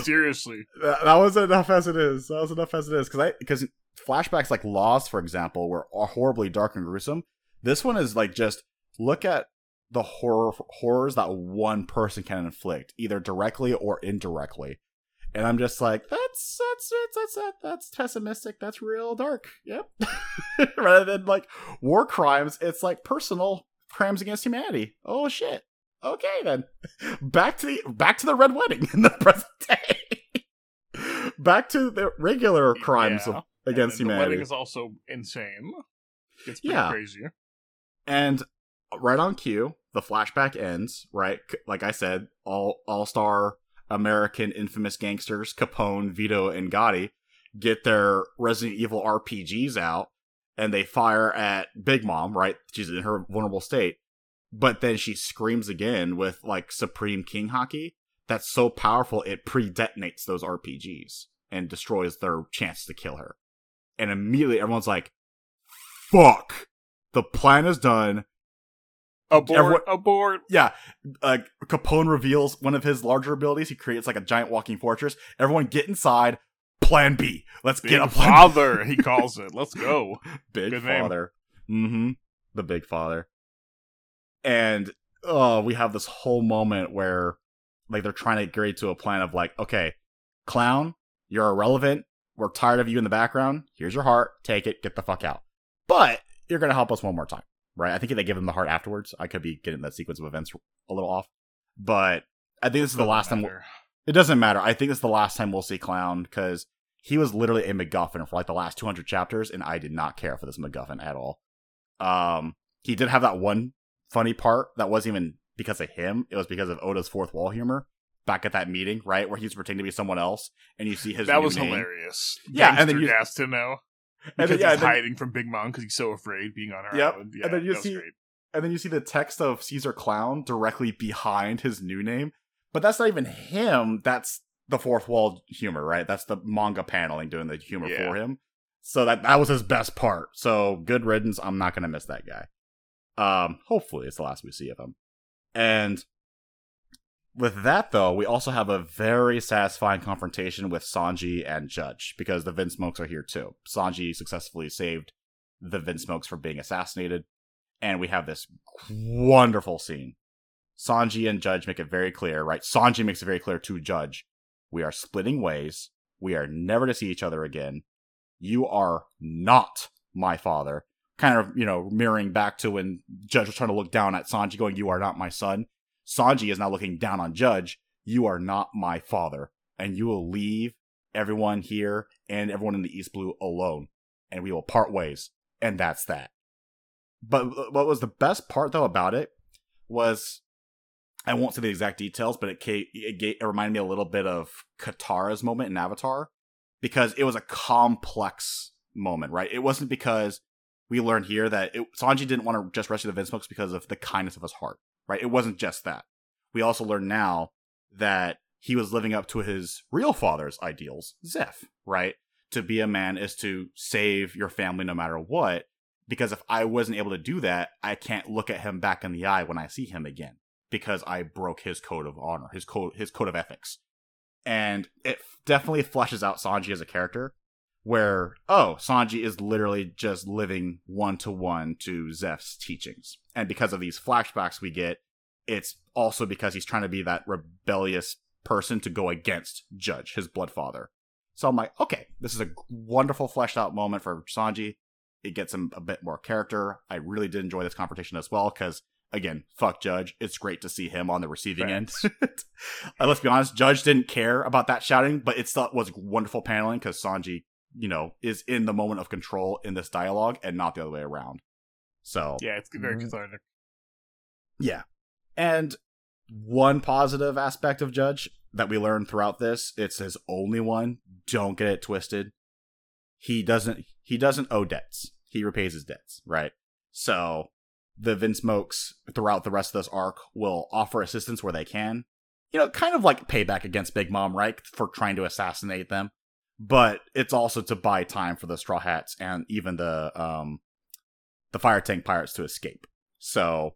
Seriously. That, that was enough as it is. That was enough as it is. Because I because flashbacks like Lost, for example, were horribly dark and gruesome. This one is like just look at the horror horrors that one person can inflict, either directly or indirectly. And I'm just like, that's that's that's that's that's pessimistic. That's real dark. Yep. Rather than like war crimes, it's like personal crimes against humanity. Oh shit. Okay then. Back to the back to the Red Wedding in the present day. Back to the regular crimes yeah. of, against humanity. The wedding is also insane. It's pretty yeah. crazy. And right on cue, the flashback ends. Right, like I said, all all star. American infamous gangsters Capone, Vito, and Gotti get their Resident Evil R P Gs out and they fire at Big Mom, right? She's in her vulnerable state. But then she screams again with like Supreme King Hockey. That's so powerful, it pre-detonates those R P Gs and destroys their chance to kill her. And immediately everyone's like, fuck, the plan is done. Abort, Everyone, abort. Yeah. Uh, Capone reveals one of his larger abilities. He creates like a giant walking fortress. Everyone get inside. Plan B. Let's big get a plan father, B. he calls it. Let's go. Big Good father. Mm-hmm. The big father. And oh, we have this whole moment where like they're trying to grade to a plan of like, okay, clown, you're irrelevant. We're tired of you in the background. Here's your heart. Take it. Get the fuck out. But you're going to help us one more time. Right, I think they give him the heart afterwards. I could be getting that sequence of events a little off, but I think this is the last time. We'll, it doesn't matter. I think this is the last time we'll see Clown because he was literally a MacGuffin for like the last two hundred chapters, and I did not care for this MacGuffin at all. Um, he did have that one funny part that wasn't even because of him; it was because of Oda's fourth wall humor back at that meeting, right, where he's pretending to be someone else, and you see his. That was name. Hilarious. Yeah, Gangster and then you asked him now. Because and then, yeah, he's and then, hiding from Big Mom because he's so afraid being on her yep. island. Yeah, and then you see, great. and then you see the text of Caesar Clown directly behind his new name, but that's not even him. That's the fourth wall humor, right? That's the manga paneling doing the humor yeah. for him. So that that was his best part. So good riddance. I'm not gonna miss that guy. Um, hopefully it's the last we see of him. And with that though, we also have a very satisfying confrontation with Sanji and Judge because the Vinsmokes are here too. Sanji successfully saved the Vinsmokes for being assassinated. And we have this wonderful scene. Sanji and Judge make it very clear, right? Sanji makes it very clear to Judge. We are splitting ways. We are never to see each other again. You are not my father. Kind of, you know, mirroring back to when Judge was trying to look down at Sanji going, you are not my son. Sanji is now looking down on Judge. You are not my father. And you will leave everyone here and everyone in the East Blue alone. And we will part ways. And that's that. But what was the best part, though, about it was, I won't say the exact details, but it came, it, gave, it reminded me a little bit of Katara's moment in Avatar, because it was a complex moment, right? It wasn't because we learned here that it, Sanji didn't want to just rescue the Vinsmokes because of the kindness of his heart, right? It wasn't just that. We also learn now that he was living up to his real father's ideals, Zeph, right? To be a man is to save your family no matter what. Because if I wasn't able to do that, I can't look at him back in the eye when I see him again. Because I broke his code of honor, his code, his code of ethics. And it definitely fleshes out Sanji as a character. Where, oh, Sanji is literally just living one-to-one to Zeph's teachings. And because of these flashbacks we get, it's also because he's trying to be that rebellious person to go against Judge, his blood father. So I'm like, okay, this is a wonderful fleshed out moment for Sanji. It gets him a bit more character. I really did enjoy this confrontation as well, because, again, fuck Judge. It's great to see him on the receiving right. end. Let's be honest, Judge didn't care about that shouting, but it still was wonderful paneling, because Sanji, you know, is in the moment of control in this dialogue and not the other way around. So yeah, it's very cathartic. Yeah. And one positive aspect of Judge that we learned throughout this, it's his only one. Don't get it twisted. He doesn't he doesn't owe debts. He repays his debts, right? So the Vinsmokes throughout the rest of this arc will offer assistance where they can. You know, kind of like payback against Big Mom, right? For trying to assassinate them. But it's also to buy time for the Straw Hats and even the um the Fire Tank Pirates to escape. So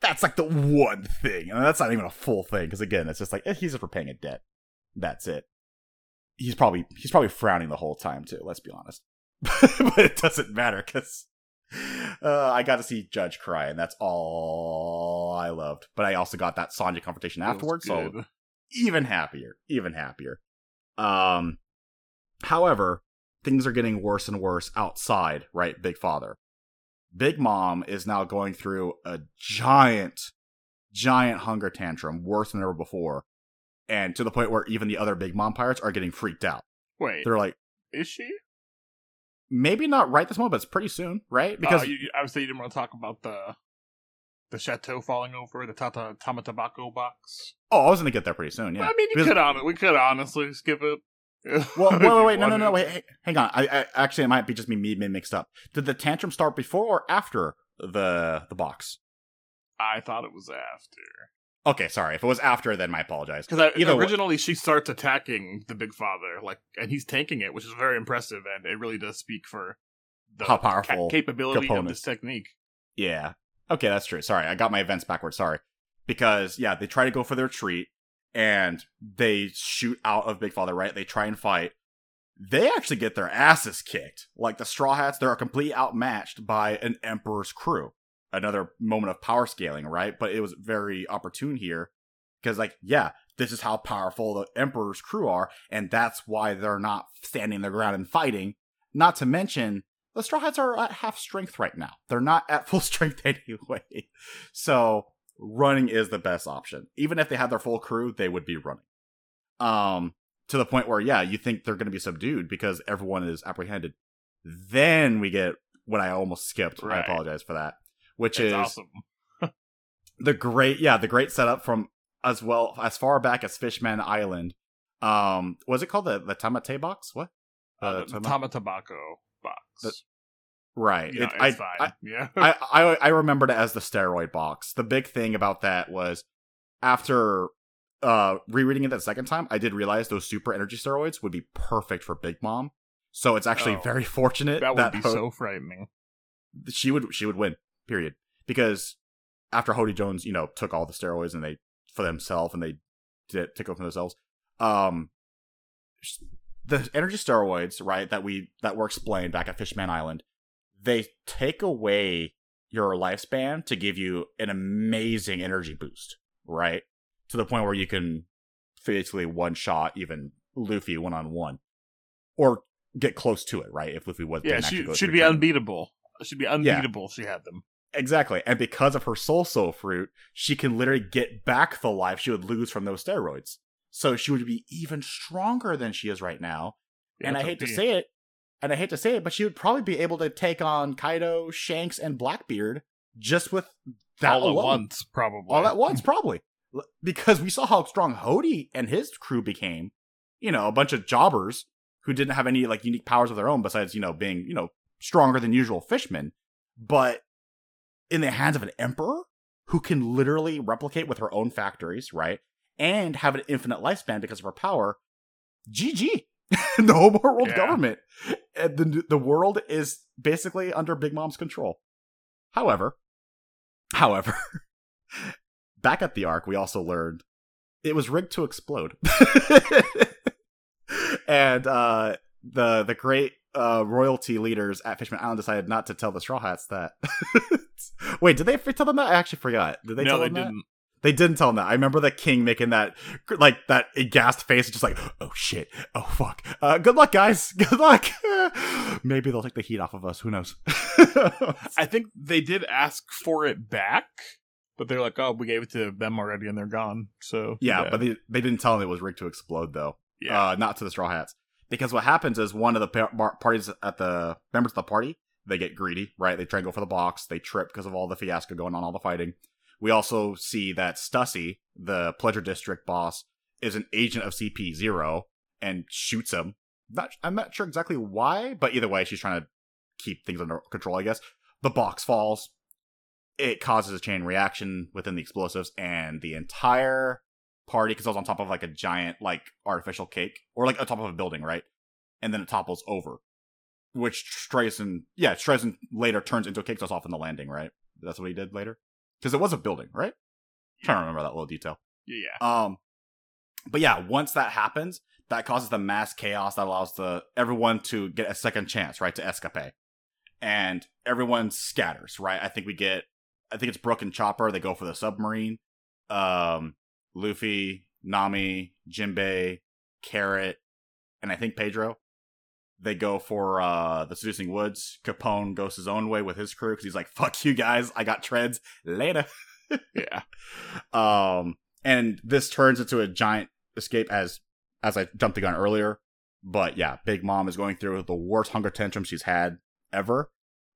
that's like the one thing. And that's not even a full thing, because again, it's just like, eh, he's just repaying a debt. That's it. He's probably he's probably frowning the whole time too, let's be honest. But it doesn't matter, because uh, I got to see Judge cry, and that's all I loved. But I also got that Sanji confrontation afterwards, so even happier, even happier. Um, however, things are getting worse and worse outside, right, Big Father. Big Mom is now going through a giant, giant hunger tantrum, worse than ever before. And to the point where even the other Big Mom pirates are getting freaked out. Wait. They're like, is she? Maybe not right this moment, but it's pretty soon, right? Because uh, you, obviously you didn't want to talk about the the chateau falling over, the Tata Tama Tobacco box. Oh, I was going to get there pretty soon, yeah. Well, I mean, you because, could on, we could honestly skip it. Well, wait, wait, wait no, no, no, wait, hey, hang on. I, I Actually, it might be just me, me mixed up. Did the tantrum start before or after the the box? I thought it was after. Okay, sorry. If it was after, then my apologize. Because originally way. she starts attacking the Big Father, like, and he's tanking it, which is very impressive, and it really does speak for the How powerful ca- capability Capone. of this technique. Yeah. Okay, that's true. Sorry, I got my events backwards. Sorry. Because, yeah, they try to go for their treat, and they shoot out of Big Father, right? They try and fight. They actually get their asses kicked. Like, the Straw Hats, they're completely outmatched by an Emperor's crew. Another moment of power scaling, right? But it was very opportune here because, like, yeah, this is how powerful the Emperor's crew are, and that's why they're not standing their ground and fighting. Not to mention, the Straw Hats are at half strength right now. They're not at full strength anyway. So running is the best option. Even if they had their full crew, they would be running. Um, to the point where, yeah, you think they're going to be subdued because everyone is apprehended. Then we get what I almost skipped. Right. I apologize for that. Which it's is awesome. the great, yeah, the great setup from as well as far back as Fishman Island. Um, was it called the the Tamate box? What? Uh, the, the Tama Tobacco box. The, right. Yeah, it, it's I, fine. I, yeah. I, I I remembered it as the steroid box. The big thing about that was after uh, rereading it that second time, I did realize those super energy steroids would be perfect for Big Mom. So it's actually oh, very fortunate that would that be ho- so frightening. She would she would win. Period. Because after Hody Jones, you know, took all the steroids and they for themselves and they did took them for themselves. Um, the energy steroids, right, that we that were explained back at Fishman Island, they take away your lifespan to give you an amazing energy boost, right? To the point where you can basically one-shot even Luffy one-on-one. Or get close to it, right? If Luffy was... Yeah, she should be unbeatable. She'd be unbeatable if she had them. Exactly. And because of her Soul Soul Fruit, she can literally get back the life she would lose from those steroids. So she would be even stronger than she is right now. Yeah, and I hate to say it, and I hate to say it, but she would probably be able to take on Kaido, Shanks, and Blackbeard just with that all alone. at once, probably. All at once, probably. Because we saw how strong Hody and his crew became. You know, a bunch of jobbers who didn't have any, like, unique powers of their own besides, you know, being, you know, stronger than usual fishmen. But in the hands of an emperor who can literally replicate with her own factories, right? And have an infinite lifespan because of her power. G G. The whole world yeah. government. The, the world is basically under Big Mom's control. However, however, back at the arc, we also learned it was rigged to explode. And uh, the the great uh, royalty leaders at Fishman Island decided not to tell the Straw Hats that. Wait, did they tell them that? I actually forgot. Did they no, tell them they that? Didn't. They didn't tell them that. I remember the king making that, like, that aghast face, just like, oh shit, oh fuck. Uh, good luck, guys. Good luck. Maybe they'll take the heat off of us. Who knows? I think they did ask for it back, but they're like, oh, we gave it to them already and they're gone. So Yeah, yeah. but they, they didn't tell them it was rigged to explode, though. Yeah. Uh, not to the Straw Hats. Because what happens is one of the par- parties at the members of the party, they get greedy, right? They try and go for the box. They trip because of all the fiasco going on, all the fighting. We also see that Stussy, the Pleasure District boss, is an agent of C P zero and shoots him. Not, I'm not sure exactly why, but either way, she's trying to keep things under control, I guess. The box falls. It causes a chain reaction within the explosives, and the entire party, because I was on top of like a giant, like, artificial cake, or like on top of a building, right? And then it topples over, which Streusen, yeah, Streusen later turns into a cake, so it's off in the landing, right? That's what he did later, because it was a building, right? Yeah. Trying to remember that little detail. Yeah, yeah. Um, but yeah, once that happens, that causes the mass chaos that allows the everyone to get a second chance, right, to escape, and everyone scatters, right? I think we get, I think it's Brooke and Chopper. They go for the submarine. Um. Luffy, Nami, Jinbei, Carrot, and I think Pedro. They go for uh, the Seducing Woods. Capone goes his own way with his crew because he's like, fuck you guys, I got treads. Later. yeah. Um, and this turns into a giant escape as as I jumped the gun earlier. But yeah, Big Mom is going through the worst hunger tantrum she's had ever.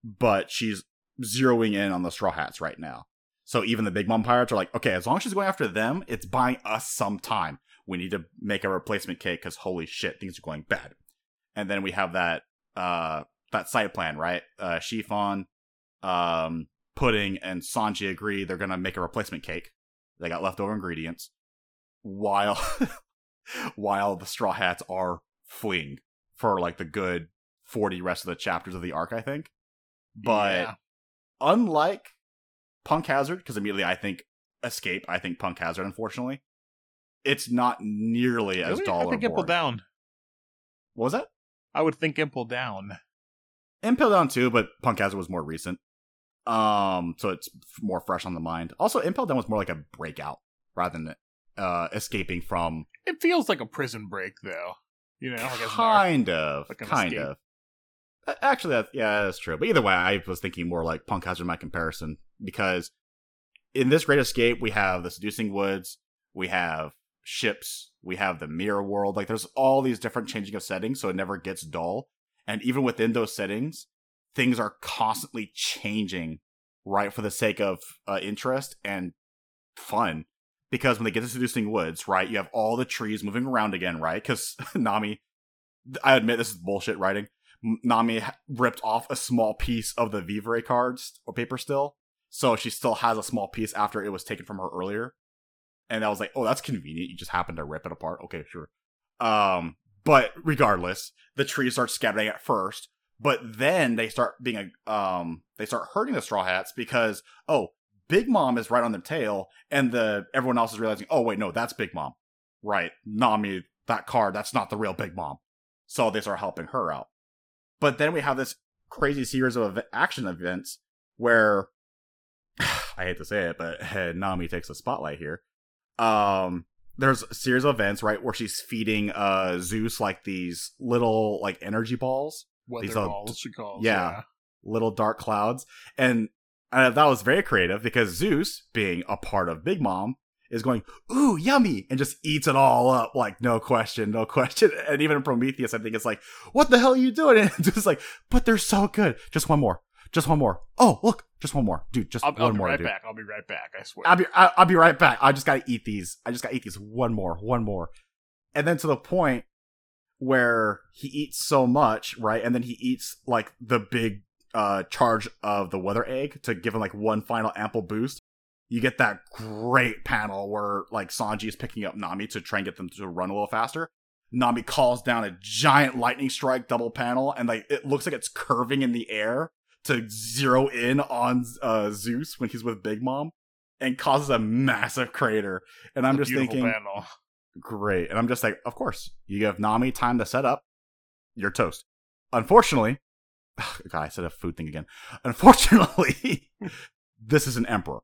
But she's zeroing in on the Straw Hats right now. So even the Big Mom pirates are like, okay, as long as she's going after them, it's buying us some time. We need to make a replacement cake because holy shit, things are going bad. And then we have that uh, that side plan, right? Uh, Chiffon, um, Pudding, and Sanji agree they're going to make a replacement cake. They got leftover ingredients. While while the Straw Hats are fleeing for like the good forty rest of the chapters of the arc, I think. But yeah. unlike... Punk Hazard, because immediately I think Escape, I think Punk Hazard, unfortunately. It's not nearly as really? dull I think or Impel Down. What was that? I would think Impel Down. Impel Down too, but Punk Hazard was more recent. Um, so it's more fresh on the mind. Also, Impel Down was more like a breakout rather than uh, escaping from... It feels like a prison break, though. You know, like Kind of. Like kind escape. of. Actually, that's, yeah, that's true. But either way, I was thinking more like Punk Hazard in my comparison. Because in this Great Escape, we have the Seducing Woods, we have ships, we have the Mirror World. Like, there's all these different changing of settings, so it never gets dull. And even within those settings, things are constantly changing, right, for the sake of uh, interest and fun. Because when they get to Seducing Woods, right, you have all the trees moving around again, right? Because Nami, I admit this is bullshit writing, Nami ripped off a small piece of the Vivere cards or paper still. So she still has a small piece after it was taken from her earlier. And I was like, oh, that's convenient. You just happen to rip it apart. Okay, sure. Um, but regardless, the trees start scattering at first. But then they start being a, um, they start hurting the Straw Hats because, oh, Big Mom is right on their tail. And the everyone else is realizing, oh, wait, no, that's Big Mom. Right. Nami, that card, that's not the real Big Mom. So they start helping her out. But then we have this crazy series of action events where, I hate to say it, but hey, Nami takes the spotlight here. Um, there's a series of events, right, where she's feeding uh, Zeus, like, these little, like, energy balls. Weather these balls, little, she calls. Yeah, yeah. Little dark clouds. And uh, that was very creative because Zeus, being a part of Big Mom, is going, ooh, yummy, and just eats it all up, like, no question, no question. And even Prometheus, I think, is like, what the hell are you doing? And it's just like, but they're so good. Just one more. Just one more. Oh, look, just one more. Dude, just I'll, one I'll be more, right dude. back. I'll be right back, I swear. I'll be, I'll, I'll be right back. I just gotta eat these. I just gotta eat these. One more, one more. And then to the point where he eats so much, right? And then he eats, like, the big uh, charge of the weather egg to give him, like, one final ample boost. You get that great panel where, like, Sanji is picking up Nami to try and get them to run a little faster. Nami calls down a giant lightning strike double panel, and, like, it looks like it's curving in the air to zero in on uh, Zeus when he's with Big Mom, and causes a massive crater. And I'm just thinking, panel. Great. And I'm just like, of course, you give Nami time to set up, you're toast. Unfortunately, God, I said a food thing again. Unfortunately, this is an emperor.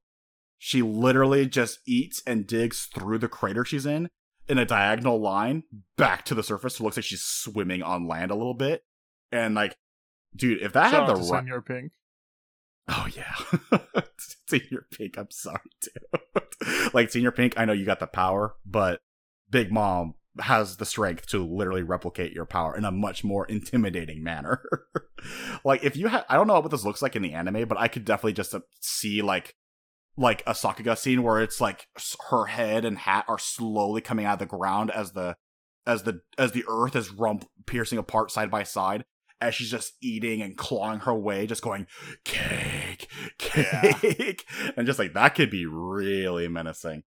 She literally just eats and digs through the crater she's in, in a diagonal line, back to the surface. It looks like she's swimming on land a little bit. And, like, dude, if that Shout had the right... Senor Pink. Oh, yeah. Senor Pink, I'm sorry, dude. Like, Senor Pink, I know you got the power, but Big Mom has the strength to literally replicate your power in a much more intimidating manner. Like, if you had... I don't know what this looks like in the anime, but I could definitely just uh, see, like... like a Sakuga scene where it's like her head and hat are slowly coming out of the ground as the as the as the earth is rump piercing apart side by side as she's just eating and clawing her way, just going cake, cake, yeah. And just like that could be really menacing.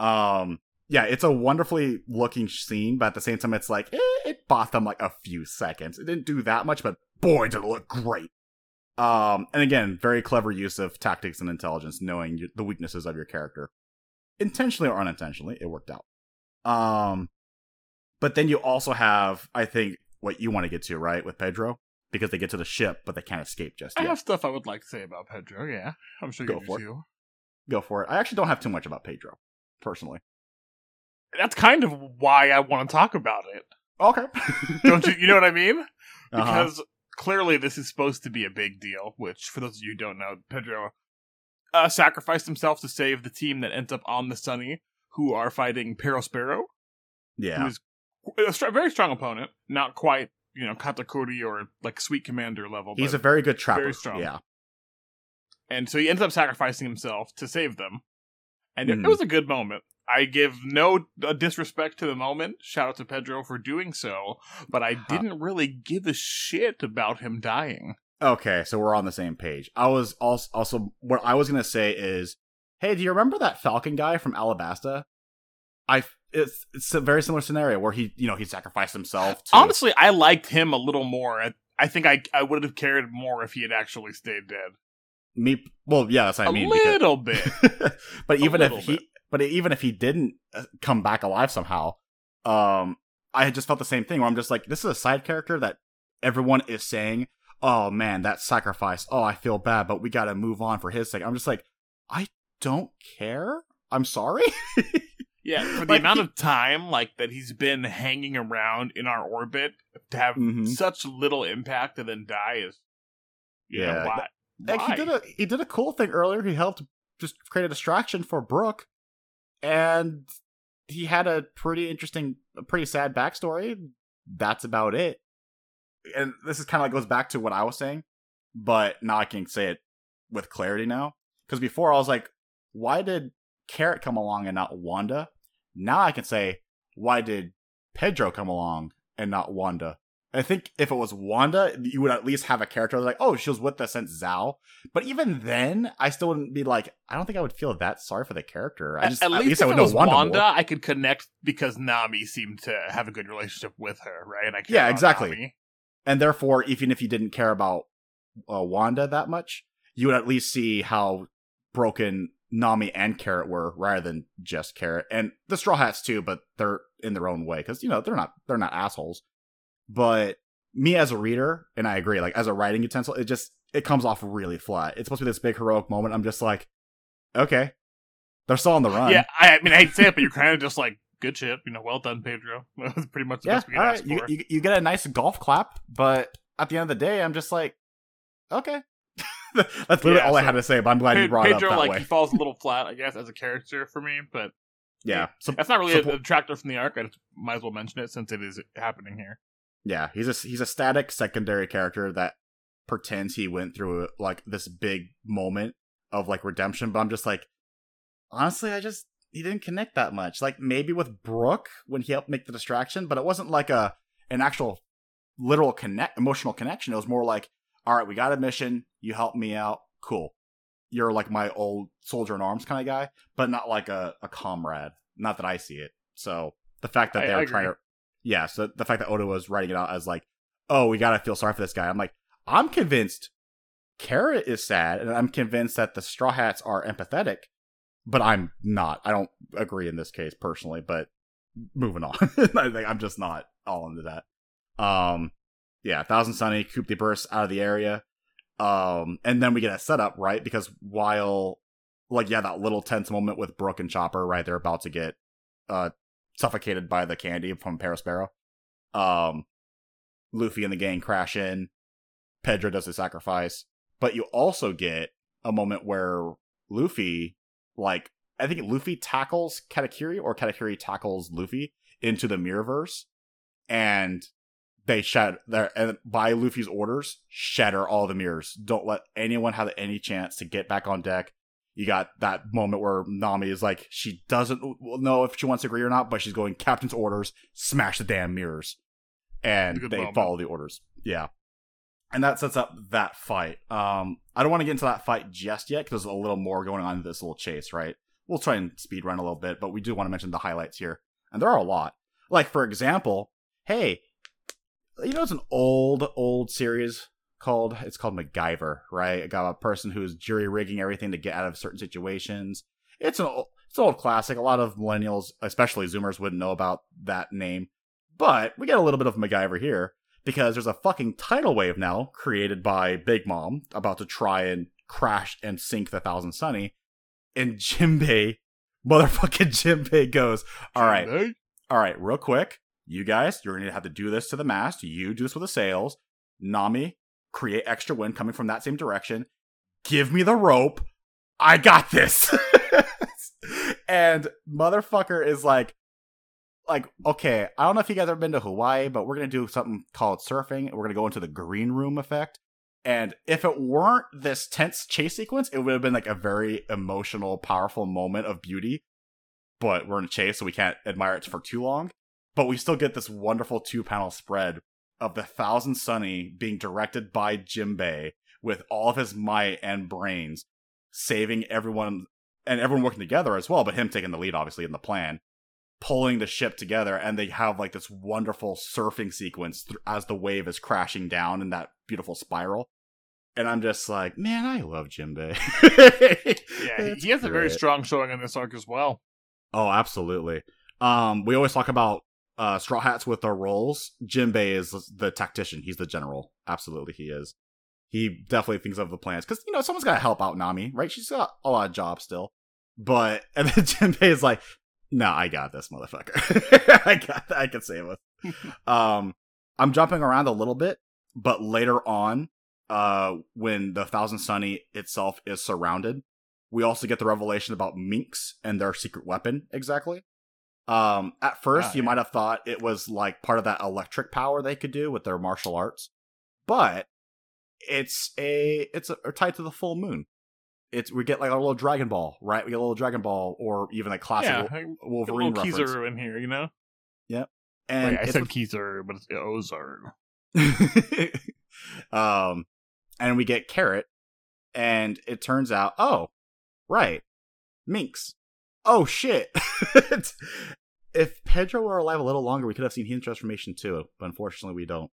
Um, yeah, it's a wonderfully looking scene, but at the same time, it's like eh, it bought them like a few seconds. It didn't do that much, but boy, did it look great. Um, and again, very clever use of tactics and intelligence, knowing the weaknesses of your character. Intentionally or unintentionally, it worked out. Um, but then you also have, I think, what you want to get to, right, with Pedro? Because they get to the ship, but they can't escape just yet. I have stuff I would like to say about Pedro, yeah. I'm sure you do too. Go for it. I actually don't have too much about Pedro, personally. That's kind of why I want to talk about it. Okay. Don't you, you know what I mean? Because... Uh-huh. Clearly, this is supposed to be a big deal, which, for those of you who don't know, Pedro uh, sacrificed himself to save the team that ends up on the Sunny, who are fighting Perospero. Yeah. Who's a st- very strong opponent. Not quite, you know, Katakuri or, like, Sweet Commander level. He's a very good trapper. Very strong. Yeah. And so he ends up sacrificing himself to save them. And mm. it was a good moment. I give no disrespect to the moment. Shout out to Pedro for doing so, but I didn't really give a shit about him dying. Okay, so we're on the same page. I was also, also what I was going to say is, hey, do you remember that Falcon guy from Alabasta? I it's, it's a very similar scenario where he, you know, he sacrificed himself. To... Honestly, I liked him a little more. I, I think I I would have cared more if he had actually stayed dead. Me, well, yeah, that's what I a mean. A little because... bit, but even if he. Bit. But even if he didn't come back alive somehow, um, I just felt the same thing where I'm just like, this is a side character that everyone is saying, oh man, that sacrifice. Oh, I feel bad, but we got to move on for his sake. I'm just like, I don't care. I'm sorry. Yeah, for the like, amount of time like that he's been hanging around in our orbit to have mm-hmm. such little impact and then die is, you yeah, know, why? Like, why? He did a he did a cool thing earlier. He helped just create a distraction for Brooke. And he had a pretty interesting, a pretty sad backstory. That's about it. And this is kind of like goes back to what I was saying, but now I can say it with clarity now. Because before I was like, why did Carrot come along and not Wanda? Now I can say, why did Pedro come along and not Wanda? I think if it was Wanda, you would at least have a character like, oh, she was with us since Zao. But even then, I still wouldn't be like, I don't think I would feel that sorry for the character. I just, at, at, at least, least I would know Wanda. Wanda I could connect because Nami seemed to have a good relationship with her, right? And I care yeah, about exactly. Nami. And therefore, even if you didn't care about uh, Wanda that much, you would at least see how broken Nami and Carrot were, rather than just Carrot and the Straw Hats too. But they're in their own way because you know they're not they're not assholes. But me as a reader, and I agree, like as a writing utensil, it just, it comes off really flat. It's supposed to be this big heroic moment. I'm just like, okay, they're still on the run. Yeah, I, I mean, I hate to say it, but you're kind of just like, good shit, you know, well done, Pedro. That's pretty much the yeah, best we can all ask right. for. You, you, you get a nice golf clap, but at the end of the day, I'm just like, okay. That's literally yeah, all so I had to say, but I'm glad Pe- you brought Pedro, it up that like, way. Pedro, like, he falls a little flat, I guess, as a character for me, but yeah, so, that's not really so, a, a detractor from the arc. I just might as well mention it since it is happening here. Yeah, he's a, he's a static secondary character that pretends he went through like this big moment of like redemption, but I'm just like, honestly, I just, he didn't connect that much. Like maybe with Brooke when he helped make the distraction, but it wasn't like a an actual literal connect emotional connection. It was more like, all right, we got a mission. You helped me out. Cool. You're like my old soldier in arms kind of guy, but not like a, a comrade. Not that I see it. So the fact that I, they were trying to, yeah. So the fact that Oda was writing it out as like, oh, we got to feel sorry for this guy. I'm like, I'm convinced Carrot is sad. And I'm convinced that the Straw Hats are empathetic, but I'm not. I don't agree in this case personally, but moving on. I think I'm just not all into that. Um, yeah. Thousand Sunny, Coupe de Burst out of the area. Um, and then we get a setup, right? Because while, like, yeah, that little tense moment with Brooke and Chopper, right? They're about to get uh, suffocated by the candy from Paris Barrow. Um, Luffy and the gang crash in. Pedro does the sacrifice. But you also get a moment where Luffy, like, I think Luffy tackles Katakuri, or Katakuri tackles Luffy into the Mirrorverse. And they shatter, and by Luffy's orders, shatter all the mirrors. Don't let anyone have any chance to get back on deck. You got that moment where Nami is like, she doesn't know if she wants to agree or not, but she's going, captain's orders, smash the damn mirrors. And they moment. follow the orders. Yeah. And that sets up that fight. Um, I don't want to get into that fight just yet, because there's a little more going on in this little chase, right? We'll try and speed run a little bit, but we do want to mention the highlights here. And there are a lot. Like, for example, hey, you know, it's an old, old series called, it's called MacGyver, right? It got a person who's jury rigging everything to get out of certain situations. It's an old, it's an old classic. A lot of millennials, especially Zoomers, wouldn't know about that name. But we get a little bit of MacGyver here because there's a fucking tidal wave now created by Big Mom about to try and crash and sink the Thousand Sunny. And Jinbei, motherfucking Jinbei goes, all right, Jinbei? all right, real quick. You guys, you're going to have to do this to the mast. You do this with the sails. Nami, create extra wind coming from that same direction. Give me the rope. I got this. And motherfucker is like, like, okay, I don't know if you guys have been to Hawaii, but we're going to do something called surfing. We're going to go into the green room effect. And if it weren't this tense chase sequence, it would have been like a very emotional, powerful moment of beauty. But we're in a chase, so we can't admire it for too long. But we still get this wonderful two-panel spread of the Thousand Sunny being directed by Jinbei with all of his might and brains, saving everyone, and everyone working together as well, but him taking the lead, obviously, in the plan, pulling the ship together, and they have like this wonderful surfing sequence th- as the wave is crashing down in that beautiful spiral. And I'm just like, man, I love Jinbei. Yeah, he has great. a very strong showing in this arc as well. Oh, absolutely. Um, we always talk about Uh, Straw Hats with their roles. Jinbei is the tactician. He's the general. Absolutely, he is. He definitely thinks of the plans. Because, you know, someone's got to help out Nami, right? She's got a lot of jobs still. But, and then Jinbei is like, no, nah, I got this, motherfucker. I got that. I can save us. um, I'm jumping around a little bit, but later on, uh, when the Thousand Sunny itself is surrounded, we also get the revelation about minks and their secret weapon, exactly. Um, at first, yeah, you yeah. might have thought it was like part of that electric power they could do with their martial arts, but it's a it's a, tied to the full moon. It's we get like a little Dragon Ball, right? We get a little Dragon Ball, or even like classic yeah, Wolverine a reference. Kizaru in here, you know? Yep. And like, I said with... Kizaru, but it's Ozaru. um, and we get Carrot, and it turns out, oh, right, minks. Oh, shit. If Pedro were alive a little longer, we could have seen his transformation too, but unfortunately we don't.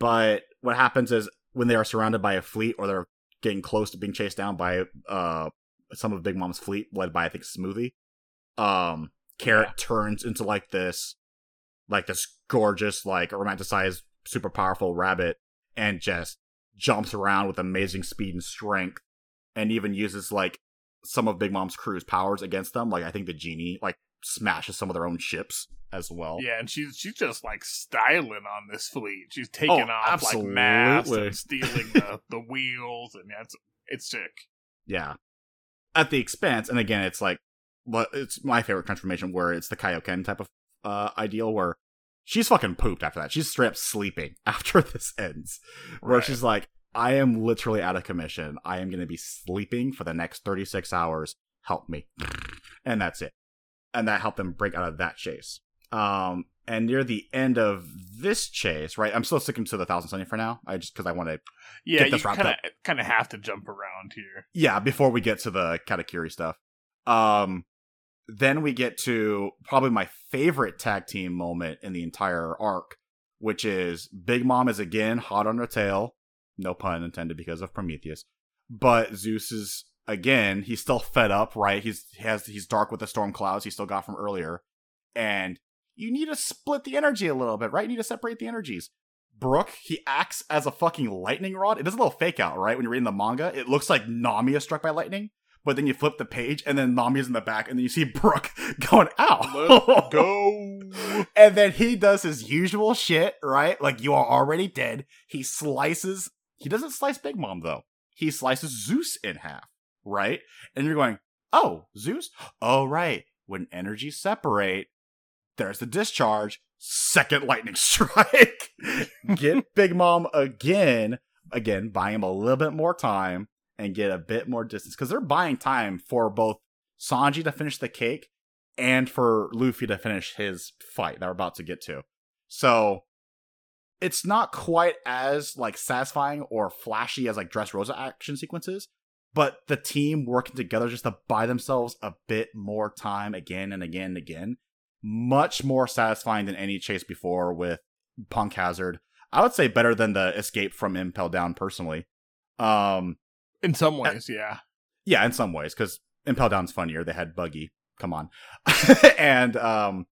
But what happens is when they are surrounded by a fleet, or they're getting close to being chased down by uh, some of Big Mom's fleet, led by, I think, Smoothie, um, Carrot yeah. turns into like this, like this gorgeous, like romanticized super powerful rabbit and just jumps around with amazing speed and strength, and even uses like some of Big Mom's crew's powers against them. Like I think the genie like smashes some of their own ships as well. Yeah, and she's she's just like styling on this fleet. She's taking oh, off absolutely. like masts and stealing the, the wheels, and that's it's sick. Yeah, at the expense, and again, it's like it's my favorite transformation where it's the Kaioken type of uh, ideal where she's fucking pooped after that. She's straight up sleeping after this ends, where right. she's like, I am literally out of commission. I am going to be sleeping for the next thirty-six hours. Help me. And that's it. And that helped them break out of that chase. Um, and near the end of this chase, right? I'm still sticking to the Thousand Sunny for now. I just, because I want to yeah, get this wrapped kinda, up. Yeah, you kind of have to jump around here. Yeah, before we get to the Katakuri stuff. Um, then we get to probably my favorite tag team moment in the entire arc, which is Big Mom is again hot on her tail. No pun intended because of Prometheus. But Zeus is, again, he's still fed up, right? He's he has he's dark with the storm clouds he still got from earlier. And you need to split the energy a little bit, right? You need to separate the energies. Brooke, he acts as a fucking lightning rod. It does a little fake out, right? When you're reading the manga, it looks like Nami is struck by lightning. But then you flip the page, and then Nami's in the back, and then you see Brooke going, ow. Let's go. And then he does his usual shit, right? Like, you are already dead. He slices. He doesn't slice Big Mom, though. He slices Zeus in half, right? And you're going, oh, Zeus? Oh, right. When energies separate, there's the discharge. Second lightning strike. Get Big Mom again. Again, buying him a little bit more time. And get a bit more distance. Because they're buying time for both Sanji to finish the cake. And for Luffy to finish his fight that we're about to get to. So it's not quite as like satisfying or flashy as like Dressrosa action sequences. But the team working together just to buy themselves a bit more time again and again and again. Much more satisfying than any chase before with Punk Hazard. I would say better than the escape from Impel Down personally. Um... In some ways, uh, yeah. Yeah, in some ways, because Impel Down's funnier. They had Buggy. Come on. And um,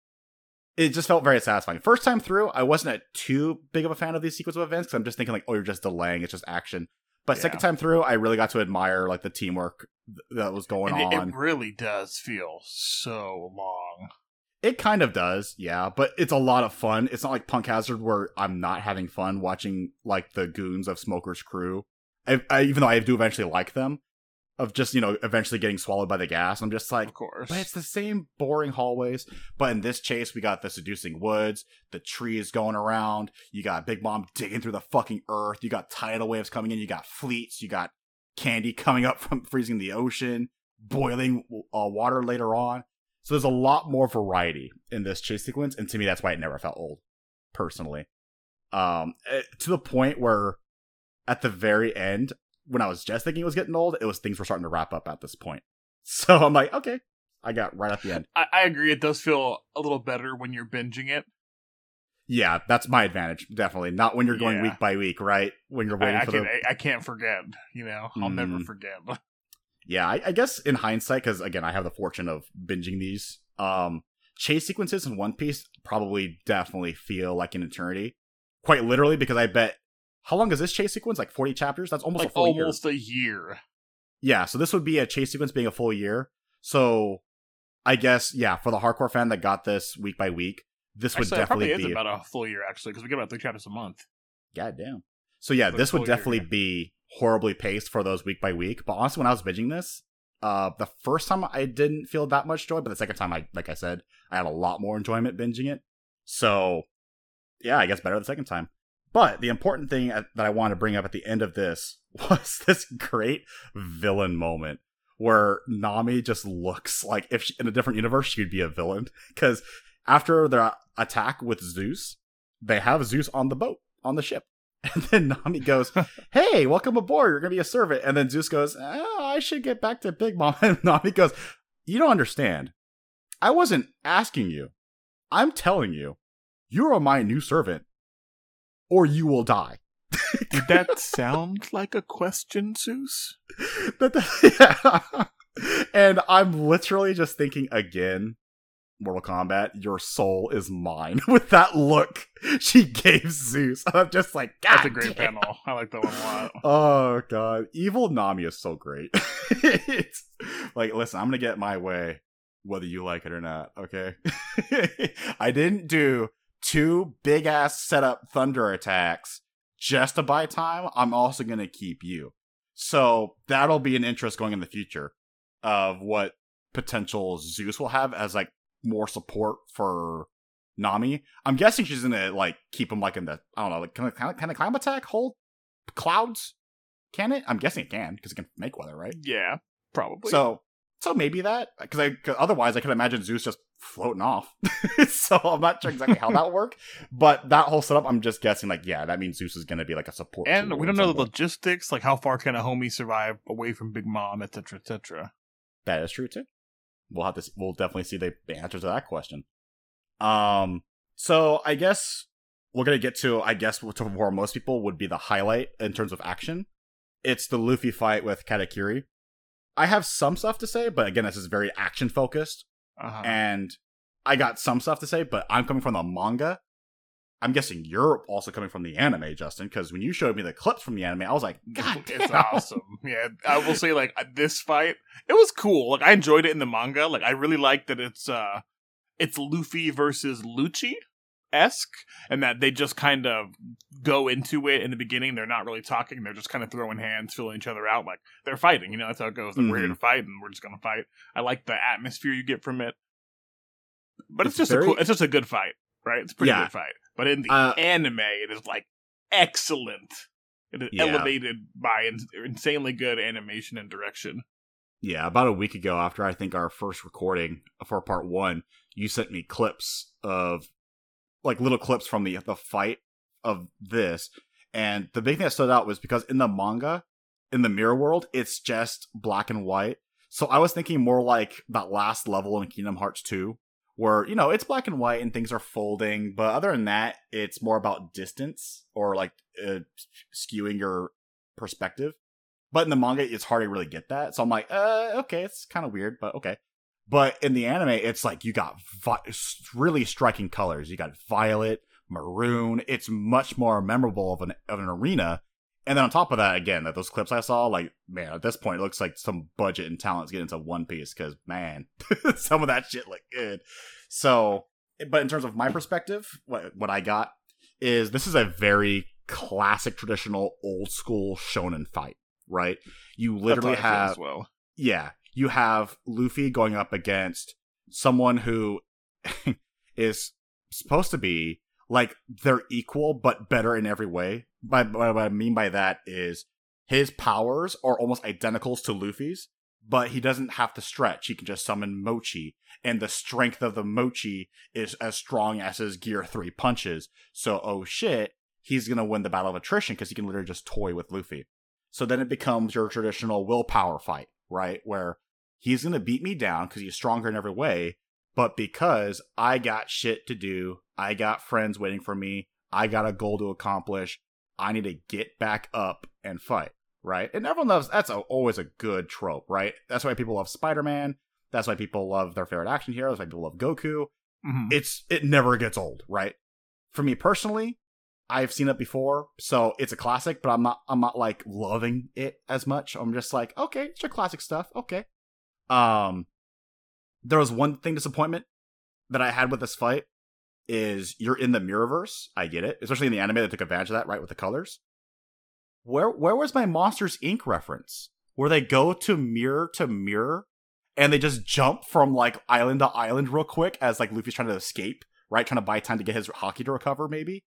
it just felt very satisfying. First time through, I wasn't too big of a fan of these sequence of events, because I'm just thinking, like, oh, you're just delaying. It's just action. But yeah. Second time through, I really got to admire, like, the teamwork th- that was going and on. It, it really does feel so long. It kind of does, yeah. But it's a lot of fun. It's not like Punk Hazard, where I'm not having fun watching, like, the goons of Smoker's crew. I, I, even though I do eventually like them, of just, you know, eventually getting swallowed by the gas. I'm just like, of course. But it's the same boring hallways. But in this chase, we got the seducing woods, the trees going around. You got Big Mom digging through the fucking earth. You got tidal waves coming in. You got fleets. You got candy coming up from freezing the ocean, boiling uh, water later on. So there's a lot more variety in this chase sequence. And to me, that's why it never felt old, personally. Um, to the point where at the very end, when I was just thinking it was getting old, it was things were starting to wrap up at this point. So I'm like, okay, I got right at the end. I, I agree. It does feel a little better when you're binging it. Yeah, that's my advantage. Definitely. Not when you're going yeah. week by week, right? When you're waiting I, I for the... I, I can't forget, you know, I'll mm. never forget. Yeah, I, I guess in hindsight, because again, I have the fortune of binging these. Um, chase sequences in One Piece probably definitely feel like an eternity. Quite literally, because I bet... How long is this chase sequence? Like forty chapters? That's almost like a full almost year. a year. Yeah, so this would be a chase sequence being a full year. So I guess, yeah, for the hardcore fan that got this week by week, this actually, would definitely it probably be... is about a full year, actually, because we get about three chapters a month. God damn. So yeah, like this would definitely year. be horribly paced for those week by week. But honestly, when I was binging this, uh, the first time I didn't feel that much joy, but the second time, I like I said, I had a lot more enjoyment binging it. So yeah, I guess better the second time. But the important thing that I want to bring up at the end of this was this great villain moment where Nami just looks like if she, in a different universe, she'd be a villain. Because after their attack with Zeus, they have Zeus on the boat, on the ship. And then Nami goes, hey, welcome aboard. You're going to be a servant. And then Zeus goes, oh, I should get back to Big Mom. And Nami goes, you don't understand. I wasn't asking you. I'm telling you, you are my new servant. Or you will die. Did that sound like a question, Zeus? But the, yeah. And I'm literally just thinking again, Mortal Kombat, your soul is mine. With that look she gave Zeus. I'm just like, God That's a great damn. panel. I like that one a lot. Oh, God. Evil Nami is so great. It's like, listen, I'm going to get my way, whether you like it or not, okay? I didn't do two big-ass setup thunder attacks just to buy time. I'm also going to keep you. So that'll be an interest going in the future of what potential Zeus will have as, like, more support for Nami. I'm guessing she's gonna, like, keep him, like, in the, I don't know, like, can it, can it climb attack hold clouds? Can it? I'm guessing it can, because it can make weather, right? Yeah, probably. So so maybe that, because I cause otherwise I could imagine Zeus just floating off. So I'm not sure exactly how that would work, but that whole setup, I'm just guessing, like, yeah, that means Zeus is gonna be, like, a support. And we don't know the logistics, like, how far can a homie survive away from Big Mom, et cetera, et cetera. That is true, too. We'll have to. See, we'll definitely see the answers to that question. Um. So I guess we're gonna get to. I guess to where most people would be the highlight in terms of action. It's the Luffy fight with Katakuri. I have some stuff to say, but again, this is very action focused, uh-huh. and I got some stuff to say, but I'm coming from the manga. I'm guessing you're also coming from the anime, Justin, because when you showed me the clips from the anime, I was like, God damn. It's awesome. Yeah, I will say, like, this fight, it was cool. Like, I enjoyed it in the manga. Like, I really like that it's uh, it's Luffy versus Lucci-esque, and that they just kind of go into it in the beginning. They're not really talking. They're just kind of throwing hands, filling each other out. Like, they're fighting. You know, that's how it goes. Like, mm-hmm. We're here to fight, and we're just going to fight. I like the atmosphere you get from it. But it's, it's just very... a cool, it's just a good fight, right? It's a pretty yeah. good fight. But in the uh, anime, it is, like, excellent. It is yeah. elevated by in- insanely good animation and direction. Yeah, about a week ago, after I think our first recording for part one, you sent me clips of, like, little clips from the the fight of this. And the big thing that stood out was because in the manga, in the mirror world, it's just black and white. So I was thinking more like that last level in Kingdom Hearts two. Where, you know, it's black and white and things are folding, but other than that, it's more about distance or, like, uh, skewing your perspective. But in the manga, it's hard to really get that. So I'm like, uh, okay, it's kind of weird, but okay. But in the anime, it's like you got vi- really striking colors. You got violet, maroon. It's much more memorable of an of an arena. And then on top of that, again, that those clips I saw, like, man, at this point, it looks like some budget and talent's getting into One Piece, because, man, some of that shit looked good. So, but in terms of my perspective, what what I got is this is a very classic, traditional, old-school shonen fight, right? You literally have... As well. Yeah. You have Luffy going up against someone who is supposed to be, like, they're equal, but better in every way. By, by what I mean by that is his powers are almost identical to Luffy's, but he doesn't have to stretch. He can just summon Mochi, and the strength of the Mochi is as strong as his Gear three punches. So, oh shit, he's going to win the battle of attrition because he can literally just toy with Luffy. So then it becomes your traditional willpower fight, right? Where he's going to beat me down because he's stronger in every way, but because I got shit to do, I got friends waiting for me, I got a goal to accomplish, I need to get back up and fight, right? And everyone loves, that's a, always a good trope, right? That's why people love Spider-Man. That's why people love their favorite action hero. That's why people love Goku. Mm-hmm. It's It never gets old, right? For me personally, I've seen it before, so it's a classic, but I'm not, I'm not like, loving it as much. I'm just like, okay, it's your classic stuff, okay. Um, there was one thing, disappointment, that I had with this fight. Is you're in the Mirrorverse. I get it. Especially in the anime, they took advantage of that, right, with the colors. Where where was my Monsters, Incorporated reference? Where they go to mirror to mirror, and they just jump from, like, island to island real quick as, like, Luffy's trying to escape, right? Trying to buy time to get his haki to recover, maybe?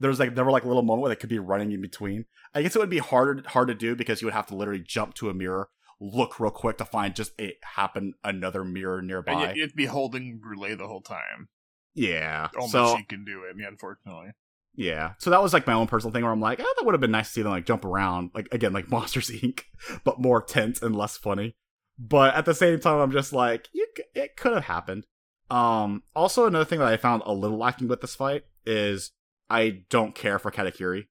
There's, like, there were, like, a little moment where they could be running in between. I guess it would be hard, hard to do because you would have to literally jump to a mirror, look real quick to find just it happen another mirror nearby. And you'd be holding Brûlé the whole time. Yeah. Almost so, she can do it, unfortunately. Yeah. So that was, like, my own personal thing where I'm like, oh, that would have been nice to see them, like, jump around. Like, again, like Monsters, Incorporated, but more tense and less funny. But at the same time, I'm just like, you, it could have happened. Um, also, another thing that I found a little lacking with this fight is I don't care for Katakuri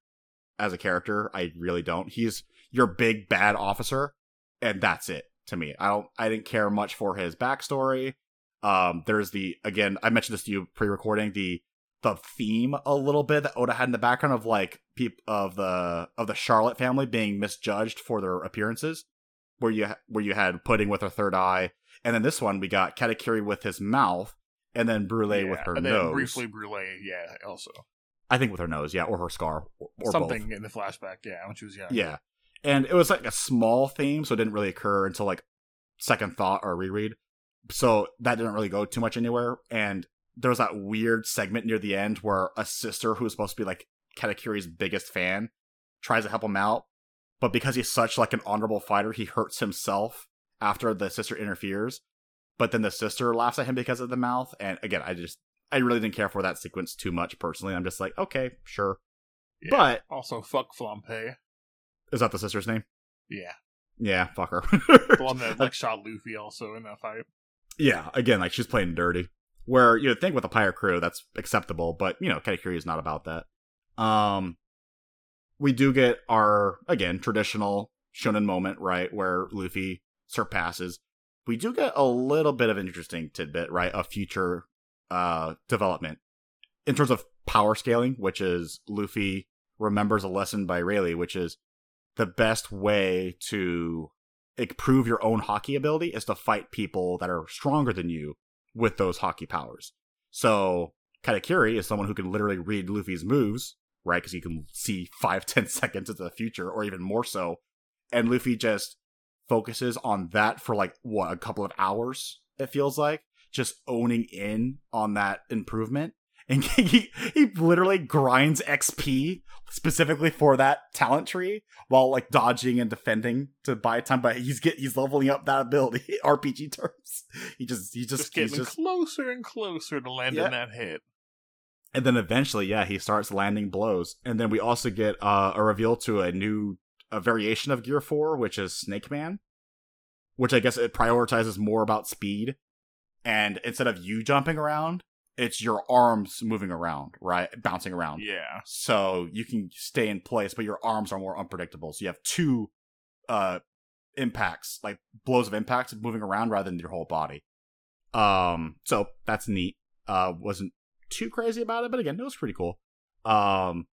as a character. I really don't. He's your big, bad officer, and that's it to me. I don't. I didn't care much for his backstory. Um, there's the, again, I mentioned this to you pre-recording, the the theme a little bit that Oda had in the background of like peop- of the of the Charlotte family being misjudged for their appearances, where you ha- where you had Pudding with her third eye, and then this one we got Katakuri with his mouth, and then Brulee yeah, with her and nose. Then briefly Brulee, yeah, also. I think with her nose, yeah, or her scar, or, or something both. In the flashback, yeah, when she was young. Yeah, and it was like a small theme, so it didn't really occur until like second thought or reread. So that didn't really go too much anywhere. And there was that weird segment near the end where a sister who's supposed to be like Katakuri's biggest fan tries to help him out, but because he's such like an honorable fighter, he hurts himself after the sister interferes. But then the sister laughs at him because of the mouth. And again, I just, I really didn't care for that sequence too much personally. I'm just like, okay, sure. Yeah. But also, fuck Flampe. Is that the sister's name? Yeah. Yeah, fuck her. The one that like shot Luffy also in that fight. Yeah, again, like she's playing dirty. Where you would think with a pirate crew that's acceptable, but you know, Katakuri is not about that. Um, we do get our again traditional shonen moment, right, where Luffy surpasses. We do get a little bit of an interesting tidbit, right, of future uh development in terms of power scaling, which is Luffy remembers a lesson by Rayleigh, which is the best way to improve your own hockey ability is to fight people that are stronger than you with those hockey powers. So Katakuri is someone who can literally read Luffy's moves, right? Because you can see five, ten seconds into the future, or even more so. And Luffy just focuses on that for like what a couple of hours. It feels like just owning in on that improvement, and he he literally grinds X P specifically for that talent tree while like dodging and defending to buy time, but he's get he's leveling up that ability. R P G terms, he just he just, just getting he's just, closer and closer to landing yeah. that hit, and then eventually, yeah, he starts landing blows, and then we also get uh, a reveal to a new a variation of Gear Four, which is Snake Man, which I guess it prioritizes more about speed, and instead of you jumping around, it's your arms moving around, right? Bouncing around. Yeah. So you can stay in place, but your arms are more unpredictable. So you have two uh, impacts, like blows of impacts moving around rather than your whole body. Um, so that's neat. Uh, wasn't too crazy about it, but again, it was pretty cool. Um,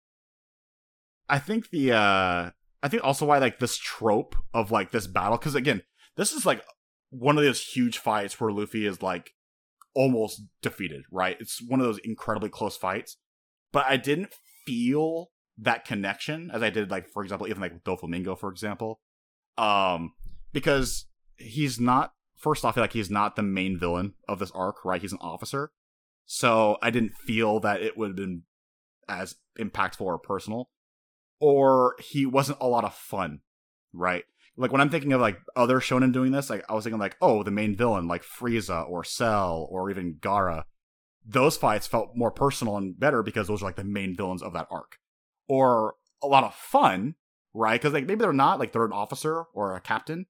I think the, uh, I think also why like this trope of like this battle, because again, this is like one of those huge fights where Luffy is like, almost defeated, right? It's one of those incredibly close fights, but I didn't feel that connection as I did, like, for example, even like with Doflamingo, for example, um, because he's not, first off, like he's not the main villain of this arc, right? He's an officer, so I didn't feel that it would have been as impactful or personal, or he wasn't a lot of fun, right? Like, when I'm thinking of, like, other shonen doing this, like, I was thinking, like, oh, the main villain, like Frieza or Cell or even Gaara. Those fights felt more personal and better because those are, like, the main villains of that arc. Or a lot of fun, right? Because, like, maybe they're not, like, they're an officer or a captain,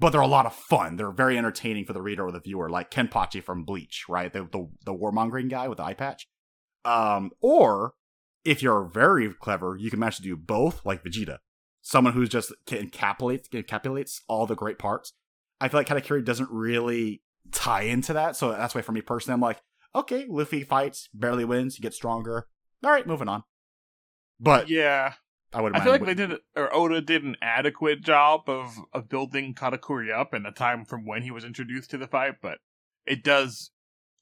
but they're a lot of fun. They're very entertaining for the reader or the viewer, like Kenpachi from Bleach, right? The, the, the warmongering guy with the eye patch. Um, or, if you're very clever, you can manage to do both, like Vegeta. Someone who just encapsulates, encapsulates all the great parts. I feel like Katakuri doesn't really tie into that. So that's why for me personally, I'm like, okay, Luffy fights, barely wins, he gets stronger. All right, moving on. But yeah, I would. I feel like they did, or Oda did an adequate job of, of building Katakuri up in the time from when he was introduced to the fight. But it does,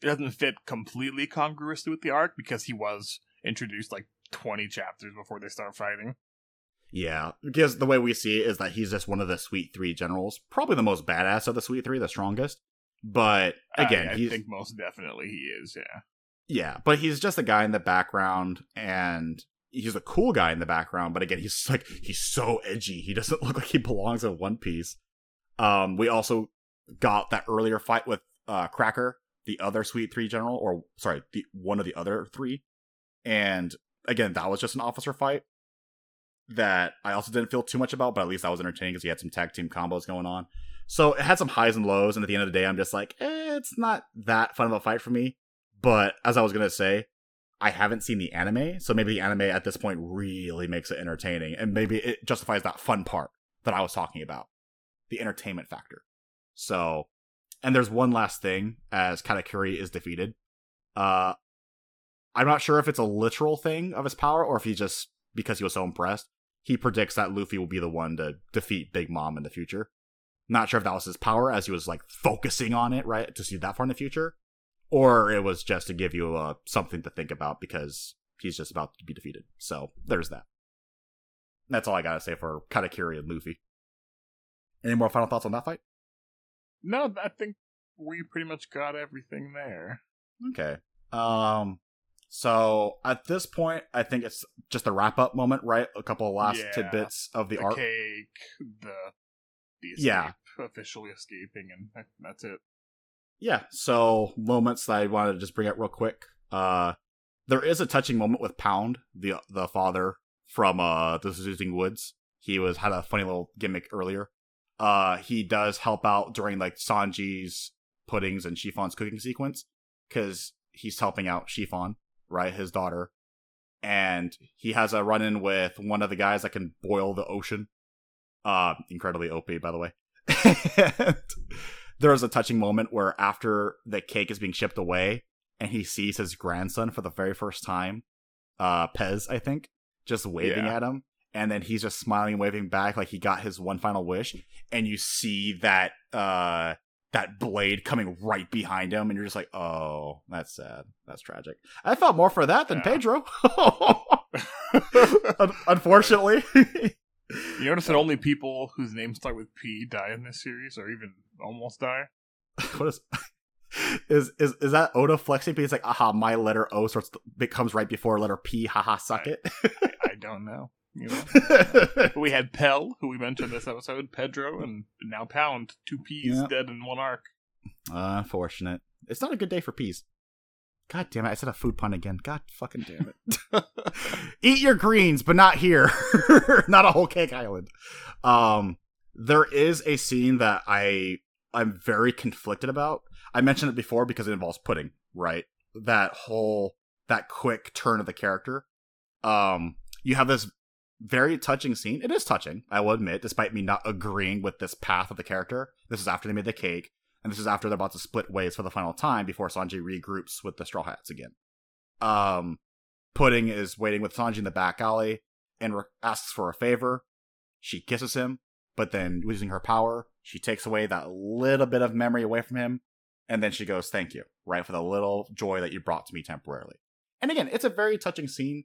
it doesn't fit completely congruously with the arc because he was introduced like twenty chapters before they start fighting. Yeah, because the way we see it is that he's just one of the Sweet Three generals, probably the most badass of the Sweet Three, the strongest. But again, uh, yeah, I he's, think most definitely he is. Yeah, yeah, but he's just a guy in the background, and he's a cool guy in the background. But again, he's like he's so edgy; he doesn't look like he belongs in One Piece. Um, we also got that earlier fight with uh, Cracker, the other Sweet Three general, or sorry, the one of the other three, and again, that was just an officer fight that I also didn't feel too much about, but at least I was entertained because he had some tag team combos going on. So it had some highs and lows, and at the end of the day, I'm just like, eh, it's not that fun of a fight for me. But as I was going to say, I haven't seen the anime, so maybe the anime at this point really makes it entertaining, and maybe it justifies that fun part that I was talking about, the entertainment factor. So, And there's one last thing, as Katakuri is defeated. Uh, I'm not sure if it's a literal thing of his power, or if he just, because he was so impressed, he predicts that Luffy will be the one to defeat Big Mom in the future. Not sure if that was his power, as he was, like, focusing on it, right, to see that far in the future. Or it was just to give you uh, something to think about, because he's just about to be defeated. So, there's that. That's all I gotta say for Katakuri and Luffy. Any more final thoughts on that fight? No, I think we pretty much got everything there. Okay. Um, so, at this point, I think it's just a wrap-up moment, right? A couple of last yeah, tidbits of the, the arc. Cake, the the escape, yeah. officially escaping, and that's it. Yeah, so moments that I wanted to just bring up real quick. Uh, there is a touching moment with Pound, the the father from uh, the Seducing Woods. He was had a funny little gimmick earlier. Uh, he does help out during like Sanji's, Pudding's, and Chiffon's cooking sequence, because he's helping out Chiffon, right, his daughter. And he has a run-in with one of the guys that can boil the ocean. Uh, incredibly O P, by the way. And there is a touching moment where after the cake is being shipped away and he sees his grandson for the very first time, uh, Pez, I think, just waving yeah. at him. And then he's just smiling and waving back like he got his one final wish. And you see that uh, that blade coming right behind him. And you're just like, oh, that's sad. That's tragic. I felt more for that than yeah. Pedro. Unfortunately. You notice that only people whose names start with P die in this series, or even almost die. What is is is is that Oda flexing? But he's like, aha, my letter O starts it comes right before letter P. Haha, suck I, it. I, I don't know. You know, but we had Pell, who we mentioned this episode, Pedro, and now Pound. Two P's yep. dead in one arc. Uh, unfortunate. It's not a good day for P's. God damn it! I said a food pun again. God fucking damn it! Eat your greens, but not here. Not a whole cake island. Um, there is a scene that I I'm very conflicted about. I mentioned it before because it involves Pudding, right? That whole that quick turn of the character. Um, you have this very touching scene. It is touching, I will admit, despite me not agreeing with this path of the character. This is after they made the cake. And this is after they're about to split ways for the final time before Sanji regroups with the Straw Hats again. Um, Pudding is waiting with Sanji in the back alley and re- asks for a favor. She kisses him, but then losing her power, she takes away that little bit of memory away from him. And then she goes, thank you, right, for the little joy that you brought to me temporarily. And again, it's a very touching scene.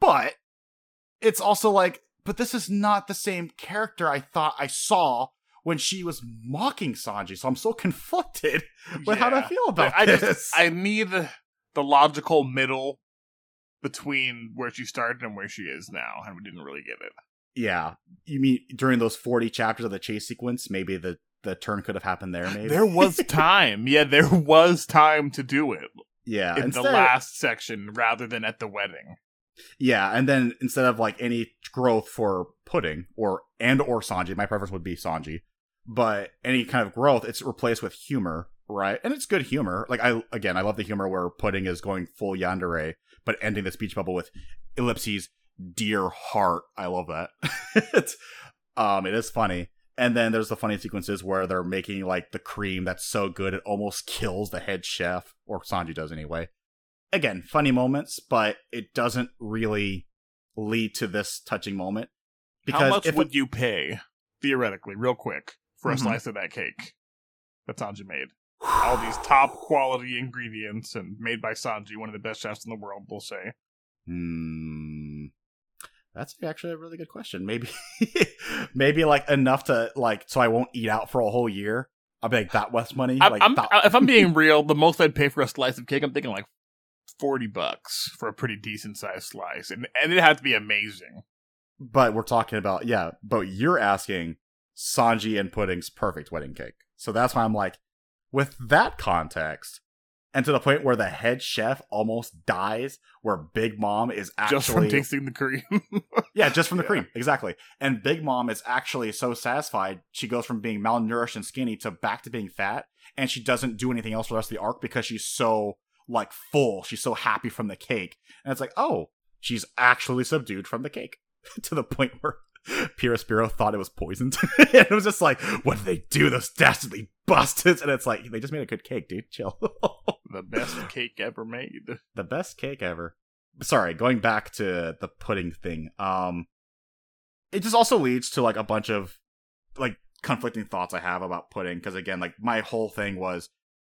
But it's also like, but this is not the same character I thought I saw when she was mocking Sanji, so I'm so conflicted with yeah. how do I feel about I, this. I, just, I need the logical middle between where she started and where she is now, and we didn't really get it. Yeah. You mean during those forty chapters of the chase sequence, maybe the, the turn could have happened there, maybe? There was time. yeah, there was time to do it. Yeah. In instead, the last section, rather than at the wedding. Yeah, and then instead of like any growth for Pudding, or and or Sanji, my preference would be Sanji, but any kind of growth, it's replaced with humor, right? And it's good humor. Like, I again, I love the humor where Pudding is going full yandere, but ending the speech bubble with ellipses, dear heart. I love that. it's, um, it is funny. And then there's the funny sequences where they're making, like, the cream that's so good it almost kills the head chef, or Sanji does anyway. Again, funny moments, but it doesn't really lead to this touching moment. Because how much if would it... you pay, theoretically, real quick, for a mm-hmm. slice of that cake that Sanji made? All these top-quality ingredients and made by Sanji, one of the best chefs in the world, we'll say. Hmm. That's actually a really good question. Maybe, maybe like enough to like so I won't eat out for a whole year. I'll be like that much money. I'm, like, I'm, if I'm being real, the most I'd pay for a slice of cake, I'm thinking like forty bucks for a pretty decent sized slice, and and it had to be amazing. But we're talking about yeah, but you're asking Sanji and Pudding's perfect wedding cake. So that's why I'm like, with that context, and to the point where the head chef almost dies, where Big Mom is actually just from tasting the cream. yeah, just from the yeah. cream, exactly. And Big Mom is actually so satisfied, she goes from being malnourished and skinny to back to being fat, and she doesn't do anything else for the rest of the arc because she's so like full, she's so happy from the cake, and it's like, oh, she's actually subdued from the cake to the point where Pyrrha Spiro thought it was poisoned. And it was just like, what did they do, those dastardly bastards? And it's like, they just made a good cake, dude. Chill. The best cake ever made. The best cake ever. Sorry, going back to the pudding thing. Um, it just also leads to like a bunch of like conflicting thoughts I have about pudding. Because again, like my whole thing was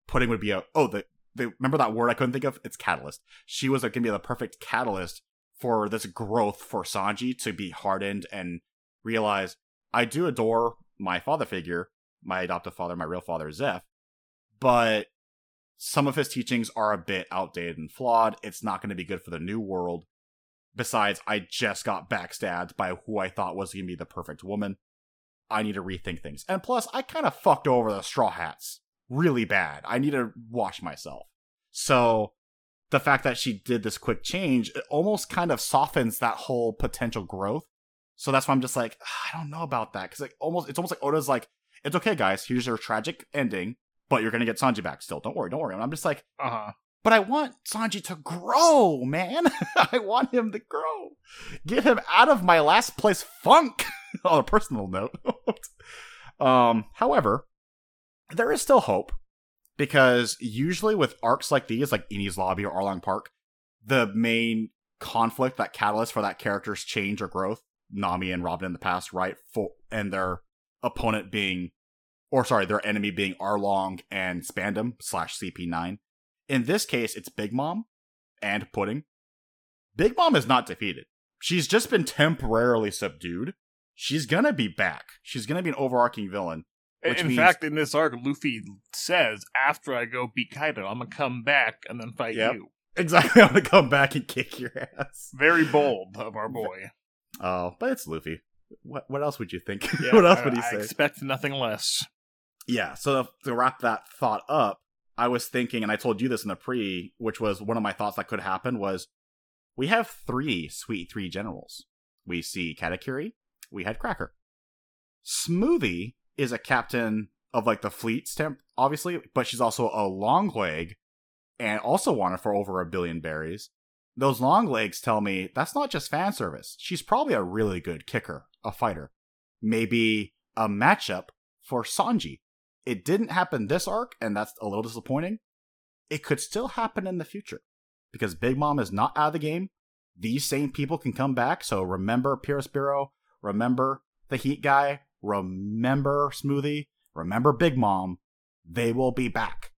pudding would be a oh the they remember that word I couldn't think of? It's catalyst. She was like gonna be the perfect catalyst for this growth for Sanji to be hardened and realize, I do adore my father figure, my adoptive father, my real father, Zeph, but some of his teachings are a bit outdated and flawed. It's not going to be good for the new world. Besides, I just got backstabbed by who I thought was going to be the perfect woman. I need to rethink things. And plus, I kind of fucked over the Straw Hats really bad. I need to wash myself. So the fact that she did this quick change, it almost kind of softens that whole potential growth. So that's why I'm just like, I don't know about that. Because like almost, it's almost like Oda's like, it's okay, guys. Here's your tragic ending, but you're going to get Sanji back still. Don't worry, don't worry. And I'm just like, uh-huh. But I want Sanji to grow, man. I want him to grow. Get him out of my last place funk. On a personal note. um, however, there is still hope. Because usually with arcs like these, like Enies Lobby or Arlong Park, the main conflict, that catalyst for that character's change or growth, Nami and Robin in the past, right? For, and their opponent being... Or sorry, their enemy being Arlong and Spandam slash C P nine. In this case, it's Big Mom and Pudding. Big Mom is not defeated. She's just been temporarily subdued. She's going to be back. She's going to be an overarching villain. Which in means, fact, in this arc, Luffy says, after I go beat Kaido, I'm going to come back and then fight yep. you. Exactly. I'm going to come back and kick your ass. Very bold of our boy. Oh, but it's Luffy. What, what else would you think? Yeah, what else I, would he say? I expect nothing less. Yeah, so to wrap that thought up, I was thinking, and I told you this in the pre, which was one of my thoughts that could happen, was we have three Sweet Three Generals. We see Katakuri, we had Cracker. Smoothie is a captain of like the fleet stamp, obviously, but she's also a long leg and also wanted for over a billion berries. Those long legs tell me that's not just fan service. She's probably a really good kicker, a fighter. Maybe a matchup for Sanji. It didn't happen this arc, and that's a little disappointing. It could still happen in the future, because Big Mom is not out of the game. These same people can come back, so remember Pyrrha Spiro, remember the Heat Guy, remember Smoothie, remember Big Mom. They will be back.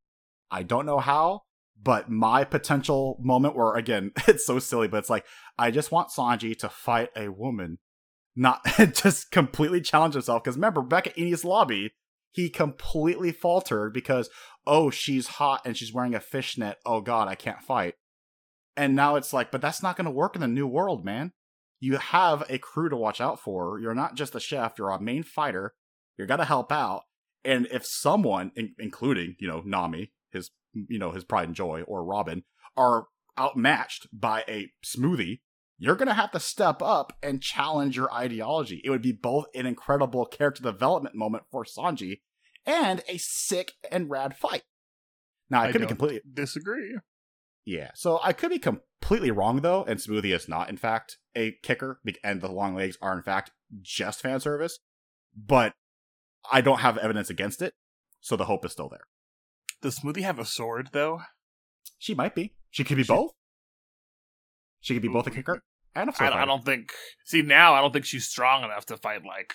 I don't know how, but my potential moment where, again, it's so silly, but it's like, I just want Sanji to fight a woman, not just completely challenge himself. Because remember, back at Enies Lobby, he completely faltered because, oh, she's hot and she's wearing a fishnet. Oh, God, I can't fight. And now it's like, but that's not going to work in the new world, man. You have a crew to watch out for. You're not just a chef. You're a main fighter. You're going to help out. And if someone, in- including, you know, Nami, his, you know, his pride and joy, or Robin, are outmatched by a Smoothie, you're going to have to step up and challenge your ideology. It would be both an incredible character development moment for Sanji and a sick and rad fight. Now, I, I could be completely... disagree. Yeah, so I could be completely wrong, though, and Smoothie is not, in fact, a kicker, and the long legs are, in fact, just fan service, but I don't have evidence against it, so the hope is still there. Does Smoothie have a sword, though? She might be. She could be she- both. She could be both a kicker and a fighter. I don't, I don't think... See, now I don't think she's strong enough to fight, like...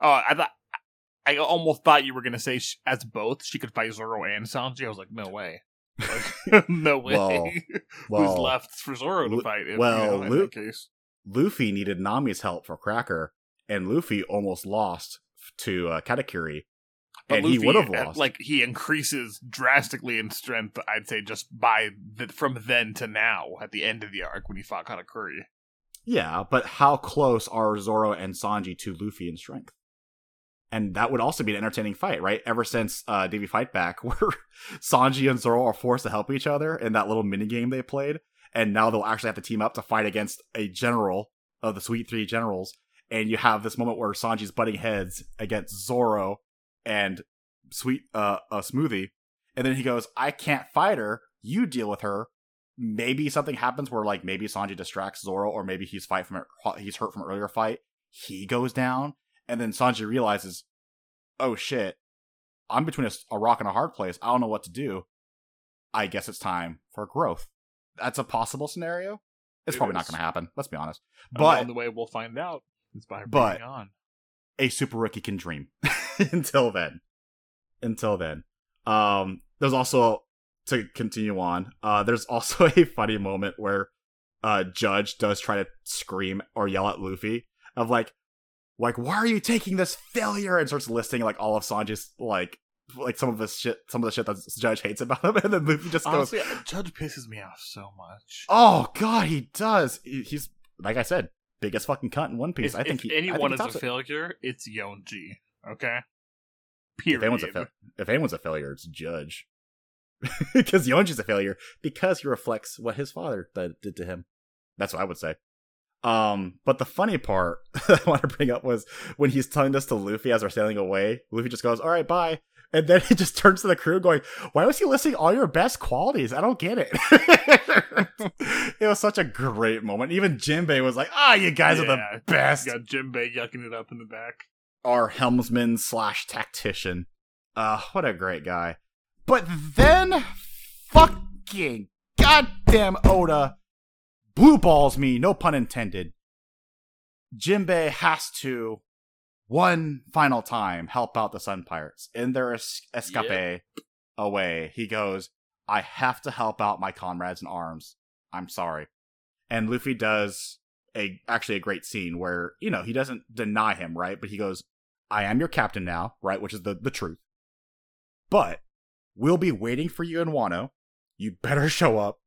Oh, I thought... I almost thought you were going to say, she, as both, she could fight Zoro and Sanji. I was like, no way. Like, no way. Well, well, who's left for Zoro to fight? If, well, you know, in Lu- case. Luffy needed Nami's help for Cracker, and Luffy almost lost to uh, Katakuri. But and Luffy, he would have lost. Like, he increases drastically in strength, I'd say, just by the, from then to now, at the end of the arc, when he fought Katakuri. Yeah, but how close are Zoro and Sanji to Luffy in strength? And that would also be an entertaining fight, right? Ever since uh, Davey Fight Back, where Sanji and Zoro are forced to help each other in that little minigame they played, and now they'll actually have to team up to fight against a general of the Sweet Three Generals, and you have this moment where Sanji's butting heads against Zoro and sweet uh, a Smoothie, and then he goes, I can't fight her, you deal with her. Maybe something happens where, like, maybe Sanji distracts Zoro, or maybe he's fight from a, he's hurt from an earlier fight, he goes down, and then Sanji realizes, oh shit, I'm between a, a rock and a hard place. I don't know what to do. I guess it's time for growth. That's a possible scenario. It's it probably is. Not going to happen. Let's be honest. But on the way we'll find out is by bringing on. A super rookie can dream. Until then. Until then. Um, there's also, to continue on, uh, there's also a funny moment where uh, Judge does try to scream or yell at Luffy of like, like, why are you taking this failure? And starts listing like all of Sanji's like, like some of the shit, some of the shit that Judge hates about him, and then Luffy just honestly, goes. Judge pisses me off so much. Oh god, he does. He, he's like I said, biggest fucking cunt in One Piece. If, I think if he, anyone I think is a failure, it. it's Yonji. Okay. Period. If anyone's a, fa- if anyone's a failure, it's Judge. Because Yonji's a failure because he reflects what his father did, did to him. That's what I would say. Um, but the funny part that I want to bring up was when he's telling this to Luffy as they're sailing away. Luffy just goes, "All right, bye." And then he just turns to the crew going, why was he listing all your best qualities? I don't get it. It was such a great moment. Even Jinbei was like, ah, oh, you guys yeah, are the best. You got Jinbei yucking it up in the back. Our helmsman slash tactician. Uh, what a great guy. But then fucking goddamn Oda blue balls me, no pun intended. Jinbei has to one final time help out the Sun Pirates in their es- escape yep. away. He goes, I have to help out my comrades in arms. I'm sorry. And Luffy does a actually a great scene where, you know, he doesn't deny him, right? But he goes, I am your captain now, right? Which is the, the truth. But we'll be waiting for you in Wano. You better show up.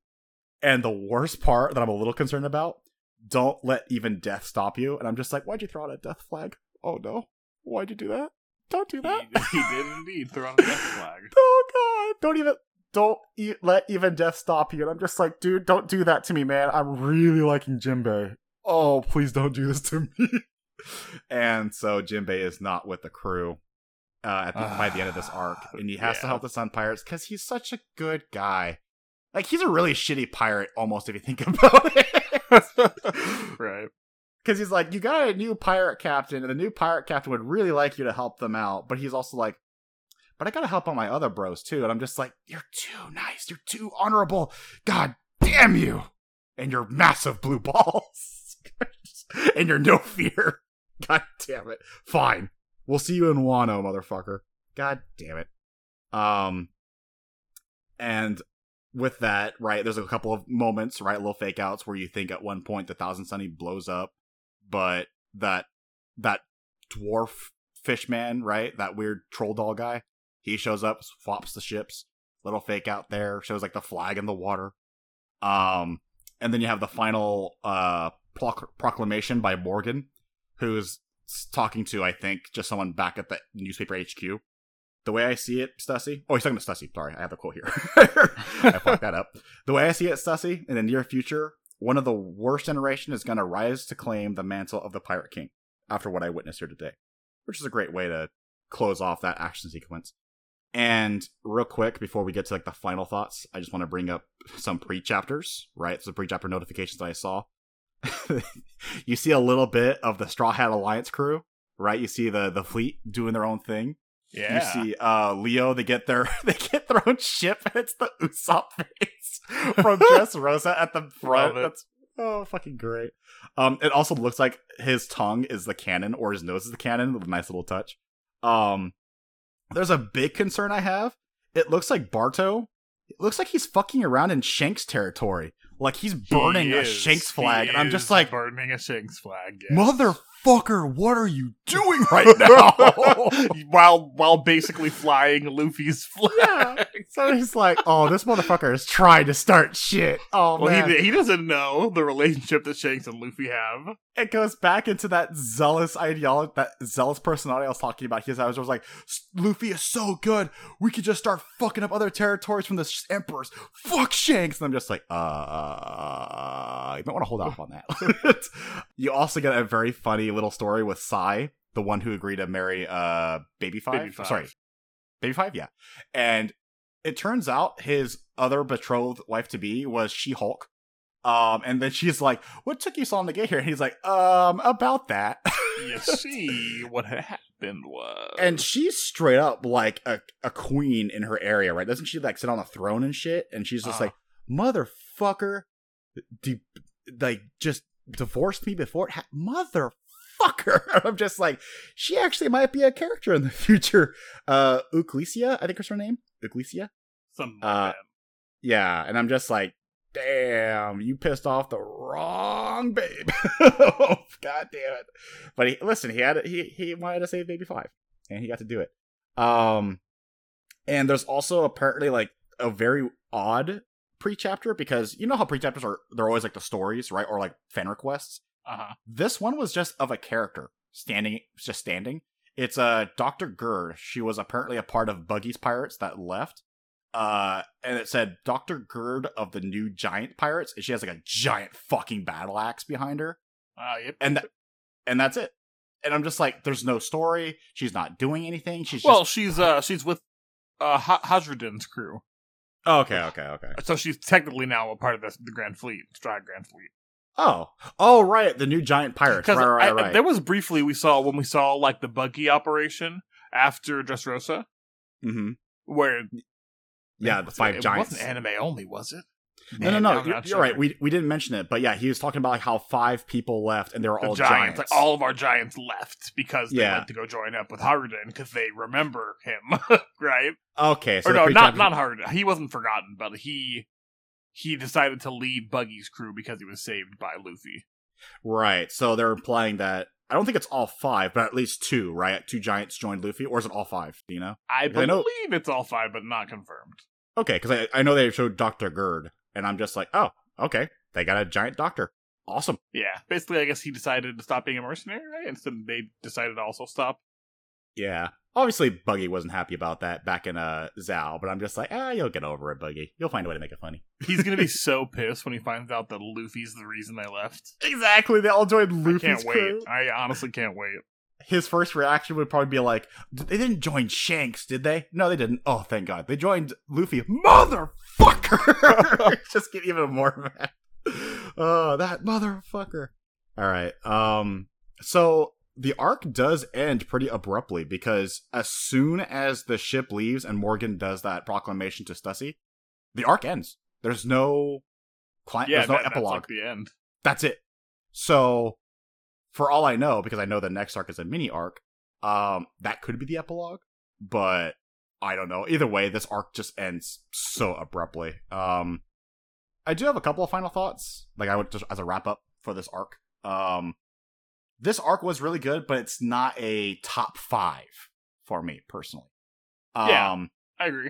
And the worst part that I'm a little concerned about, don't let even death stop you. And I'm just like, why'd you throw out a death flag? Oh no, why'd you do that? Don't do that. He, he did indeed throw out a death flag. Oh god, don't even, don't e- let even death stop you. And I'm just like, dude, don't do that to me, man. I'm really liking Jinbei. Oh, please don't do this to me. And so Jinbei is not with the crew uh, at the, uh, by the end of this arc. And he has yeah. to help the Sun Pirates because he's such a good guy. Like, he's a really shitty pirate, almost, if you think about it. Right. Because he's like, you got a new pirate captain, and the new pirate captain would really like you to help them out. But he's also like, but I got to help out my other bros, too. And I'm just like, you're too nice. You're too honorable. God damn you. And your massive blue balls. And your no fear. God damn it. Fine. We'll see you in Wano, motherfucker. God damn it. Um, and with that, right, there's a couple of moments, right, little fake outs where you think at one point the Thousand Sunny blows up. But that that dwarf fish man, right? That weird troll doll guy. He shows up, swaps the ships. Little fake out there. Shows like the flag in the water. Um, and then you have the final uh proc- proclamation by Morgan, who's talking to, I think, just someone back at the newspaper H Q. The way I see it, Stussy. Oh, he's talking to Stussy. Sorry, I have the quote here. I fucked that up. The way I see it, Stussy, in the near future, one of the worst generation is going to rise to claim the mantle of the Pirate King after what I witnessed here today, which is a great way to close off that action sequence. And real quick, before we get to like the final thoughts, I just want to bring up some pre-chapters, right? So pre-chapter notifications that I saw. You see a little bit of the Straw Hat Alliance crew, right? You see the, the fleet doing their own thing. Yeah. You see uh, Leo, they get their they get their own ship, and it's the Usopp face from Dressrosa at the front. That's oh fucking great. Um, it also looks like his tongue is the cannon, or his nose is the cannon, with a nice little touch. Um, there's a big concern I have. It looks like Barto. It looks like he's fucking around in Shanks territory. Like he's burning he a Shanks flag, he and I'm just like burning a Shanks flag. Yes. Motherfucker. Fucker, what are you doing right now? while while basically flying Luffy's flag. Yeah. So he's like, oh, this motherfucker is trying to start shit. Oh, well, man. He, he doesn't know the relationship that Shanks and Luffy have. It goes back into that zealous ideology, that zealous personality I was talking about. Because I was like, Luffy is so good. We could just start fucking up other territories from the emperors. Fuck Shanks. And I'm just like, uh, you might want to hold off on that. You also get a very funny little story with Sai, the one who agreed to marry uh Baby Five. Baby Five. Sorry. Baby Five, yeah. And it turns out his other betrothed wife to be was She-Hulk, Um, and then she's like, what took you so long to get here? And he's like, um, about that. You see, what happened was... And she's straight up like a, a queen in her area, right? Doesn't she like sit on a throne and shit? And she's just uh. like, motherfucker, de- like, just divorced me before it happened. Motherfucker! I'm just like, she actually might be a character in the future. Uh, Euclesia, I think is her name. Euclesia? Something like uh, that. Yeah, and I'm just like, damn, you pissed off the wrong babe. Oh, god damn it. But he, listen, he had he he wanted to save baby five, and he got to do it. Um, and there's also apparently like a very odd pre-chapter, because you know how pre-chapters are, they're always like the stories, right? Or like fan requests. Uh-huh. This one was just of a character standing, just standing. It's a uh, Doctor Gurr. She was apparently a part of Buggy's pirates that left. Uh, and it said Doctor Gurd of the New Giant Pirates, and she has like a giant fucking battle axe behind her. Uh, yep. And that, and that's it. And I'm just like, there's no story. She's not doing anything. She's well, just... she's uh, she's with uh, Hazredin's crew. Oh, okay, okay, okay. So she's technically now a part of the, the Grand Fleet, Stride Grand Fleet. Oh, oh, right, the New Giant Pirates. Right, right, I, right. There was briefly we saw when we saw like the Buggy operation after Dressrosa, mm-hmm. where. Yeah, the five it giants. It wasn't anime only, was it? Man, no, no, no. You're, you're sure. right. We we didn't mention it, but yeah, he was talking about like how five people left, and they were the all giants. giants. Like all of our giants left because they yeah. went to go join up with Haruden because they remember him, right? Okay, so or no, not not Haruden. He wasn't forgotten, but he he decided to leave Buggy's crew because he was saved by Luffy. Right. So they're implying that. I don't think it's all five, but at least two, right? Two giants joined Luffy, or is it all five? Do you know? I believe I know... it's all five, but not confirmed. Okay, because I, I know they showed Doctor Gurd, and I'm just like, oh, okay, they got a giant doctor. Awesome. Yeah, basically, I guess he decided to stop being a mercenary, right? And so they decided to also stop. Yeah. Obviously, Buggy wasn't happy about that back in uh, Zao, but I'm just like, ah, you'll get over it, Buggy. You'll find a way to make it funny. He's going to be so pissed when he finds out that Luffy's the reason they left. Exactly. They all joined Luffy's crew. I can't wait. I honestly can't wait. His first reaction would probably be like, they didn't join Shanks, did they? No, they didn't. Oh, thank God. They joined Luffy. Motherfucker! Just get even more mad. Oh, that motherfucker. All right. Um. So... The arc does end pretty abruptly because as soon as the ship leaves and Morgan does that proclamation to Stussy, the arc ends. There's no, cli- yeah, there's no that, epilogue. That's like the end. That's it. So, for all I know, because I know the next arc is a mini arc, um, that could be the epilogue, but I don't know. Either way, this arc just ends so abruptly. Um, I do have a couple of final thoughts, like I would just as a wrap up for this arc. Um. This arc was really good, but it's not a top five for me, personally. Um, yeah, I agree.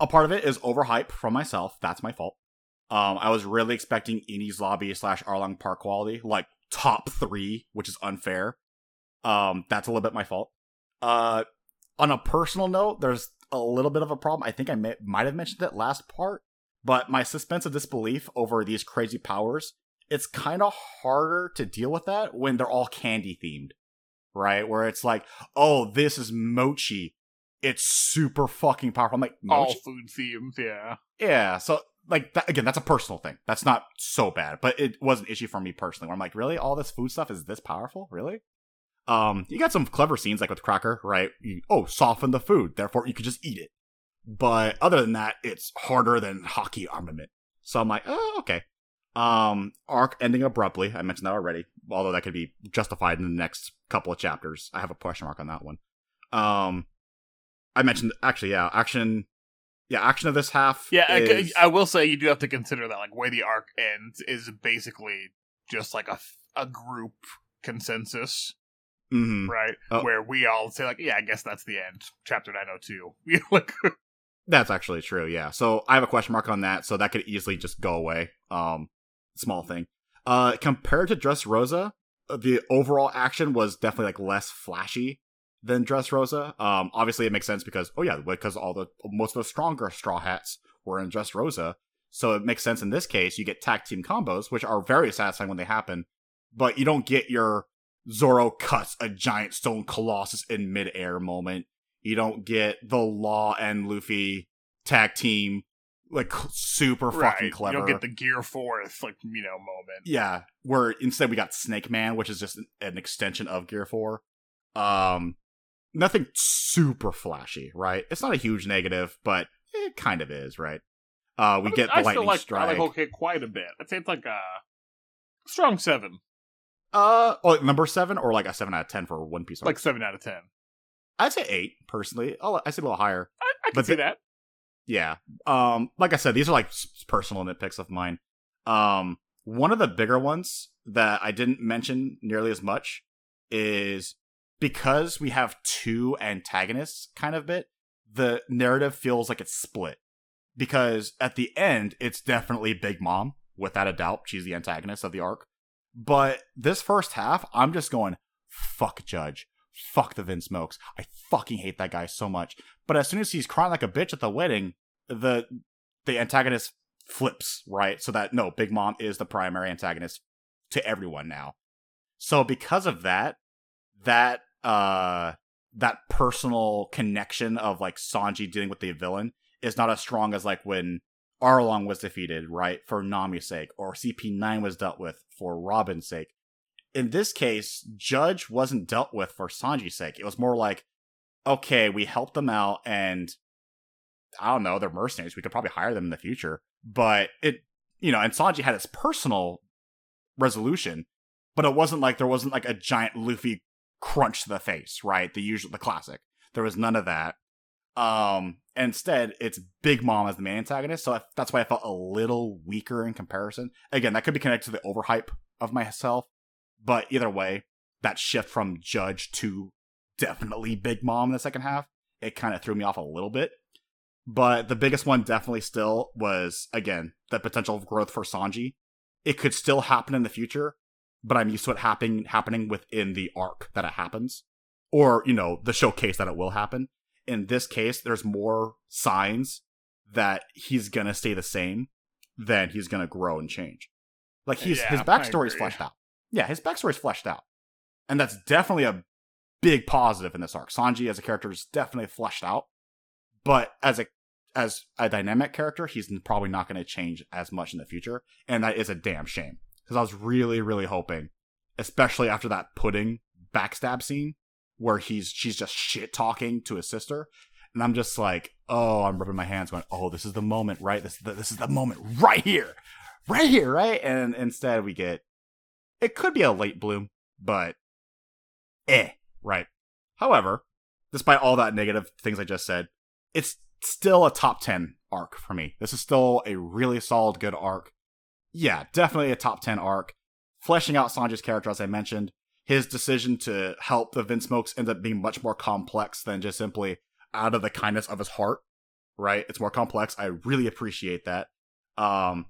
A part of it is overhype from myself. That's my fault. Um, I was really expecting Eni's Lobby slash Arlong Park quality, like top three, which is unfair. Um, that's a little bit my fault. Uh, on a personal note, there's a little bit of a problem. I think I may- might have mentioned it last part, but my suspense of disbelief over these crazy powers... It's kind of harder to deal with that when they're all candy themed, right? Where it's like, oh, this is mochi. It's super fucking powerful. I'm like, mochi? All food themed, yeah. Yeah, so, like, that, again, that's a personal thing. That's not so bad, but it was an issue for me personally. Where I'm like, really? All this food stuff is this powerful? Really? Um, you got some clever scenes, like with Cracker, right? You, oh, soften the food, therefore you could just eat it. But other than that, it's harder than hockey armament. So I'm like, oh, okay. Um, arc ending abruptly. I mentioned that already, although that could be justified in the next couple of chapters. I have a question mark on that one. Um, I mentioned actually, yeah, action, yeah, action of this half. Yeah, is... I, I will say you do have to consider that like where the arc ends is basically just like a a group consensus, mm-hmm. right? Oh. Where we all say like, yeah, I guess that's the end. Chapter nine oh two. Like. That's actually true. Yeah. So I have a question mark on that. So that could easily just go away. Um. Small thing. Uh, compared to Dressrosa, the overall action was definitely like less flashy than Dressrosa. Um, obviously it makes sense because oh yeah, because all the most of the stronger Straw Hats were in Dressrosa, so it makes sense in this case. You get tag team combos, which are very satisfying when they happen, but you don't get your Zoro cuts a giant stone colossus in midair moment. You don't get the Law and Luffy tag team like super right. fucking clever. You don't get the Gear Fourth, like, you know, moment. Yeah, where instead we got Snake Man, which is just an extension of Gear Four. Um, nothing super flashy, right? It's not a huge negative, but it kind of is, right? Uh, we I get the I lightning still like, strike. I like Whole Cake quite a bit. I'd say it's like a strong seven. Uh, oh, like number seven, or like a seven out of ten for One Piece. Arc? Like seven out of ten. I'd say eight personally. Oh, I say a little higher. I, I can but see th- that. Yeah. Um, like I said, these are like personal nitpicks of mine. Um, one of the bigger ones that I didn't mention nearly as much is because we have two antagonists kind of bit, the narrative feels like it's split. Because at the end, it's definitely Big Mom, without a doubt. She's the antagonist of the arc. But this first half, I'm just going, fuck Judge. Fuck the Vinsmokes. I fucking hate that guy so much. But as soon as he's crying like a bitch at the wedding, the the antagonist flips, right? So that, no, Big Mom is the primary antagonist to everyone now. So because of that, that uh, that personal connection of, like, Sanji dealing with the villain is not as strong as, like, when Arlong was defeated, right, for Nami's sake, or C P nine was dealt with for Robin's sake. In this case, Judge wasn't dealt with for Sanji's sake. It was more like, okay, we helped them out, and I don't know, they're mercenaries. We could probably hire them in the future. But it, you know, and Sanji had his personal resolution, but it wasn't like there wasn't like a giant Luffy crunch to the face, right? The usual, the classic. There was none of that. Um, instead, it's Big Mom as the main antagonist, so I, that's why I felt a little weaker in comparison. Again, that could be connected to the overhype of myself. But either way, that shift from Judge to definitely Big Mom in the second half, it kind of threw me off a little bit. But the biggest one definitely still was, again, the potential of growth for Sanji. It could still happen in the future, but I'm used to it happening happening within the arc that it happens. Or, you know, the showcase that it will happen. In this case, there's more signs that he's going to stay the same than he's going to grow and change. Like, he's, yeah, his backstory is fleshed out. Yeah, his backstory is fleshed out. And that's definitely a big positive in this arc. Sanji as a character is definitely fleshed out. But as a as a dynamic character, he's probably not going to change as much in the future. And that is a damn shame. Because I was really, really hoping, especially after that Pudding backstab scene, where he's she's just shit-talking to his sister. And I'm just like, oh, I'm rubbing my hands going, oh, this is the moment, right? This, this is the moment right here. Right here, right? And instead we get... It could be a late bloom, but eh, right? However, despite all that negative things I just said, it's still a top ten arc for me. This is still a really solid, good arc. Yeah, definitely a top ten arc. Fleshing out Sanji's character, as I mentioned, his decision to help the Vinsmokes ends up being much more complex than just simply out of the kindness of his heart, right? It's more complex. I really appreciate that. Um...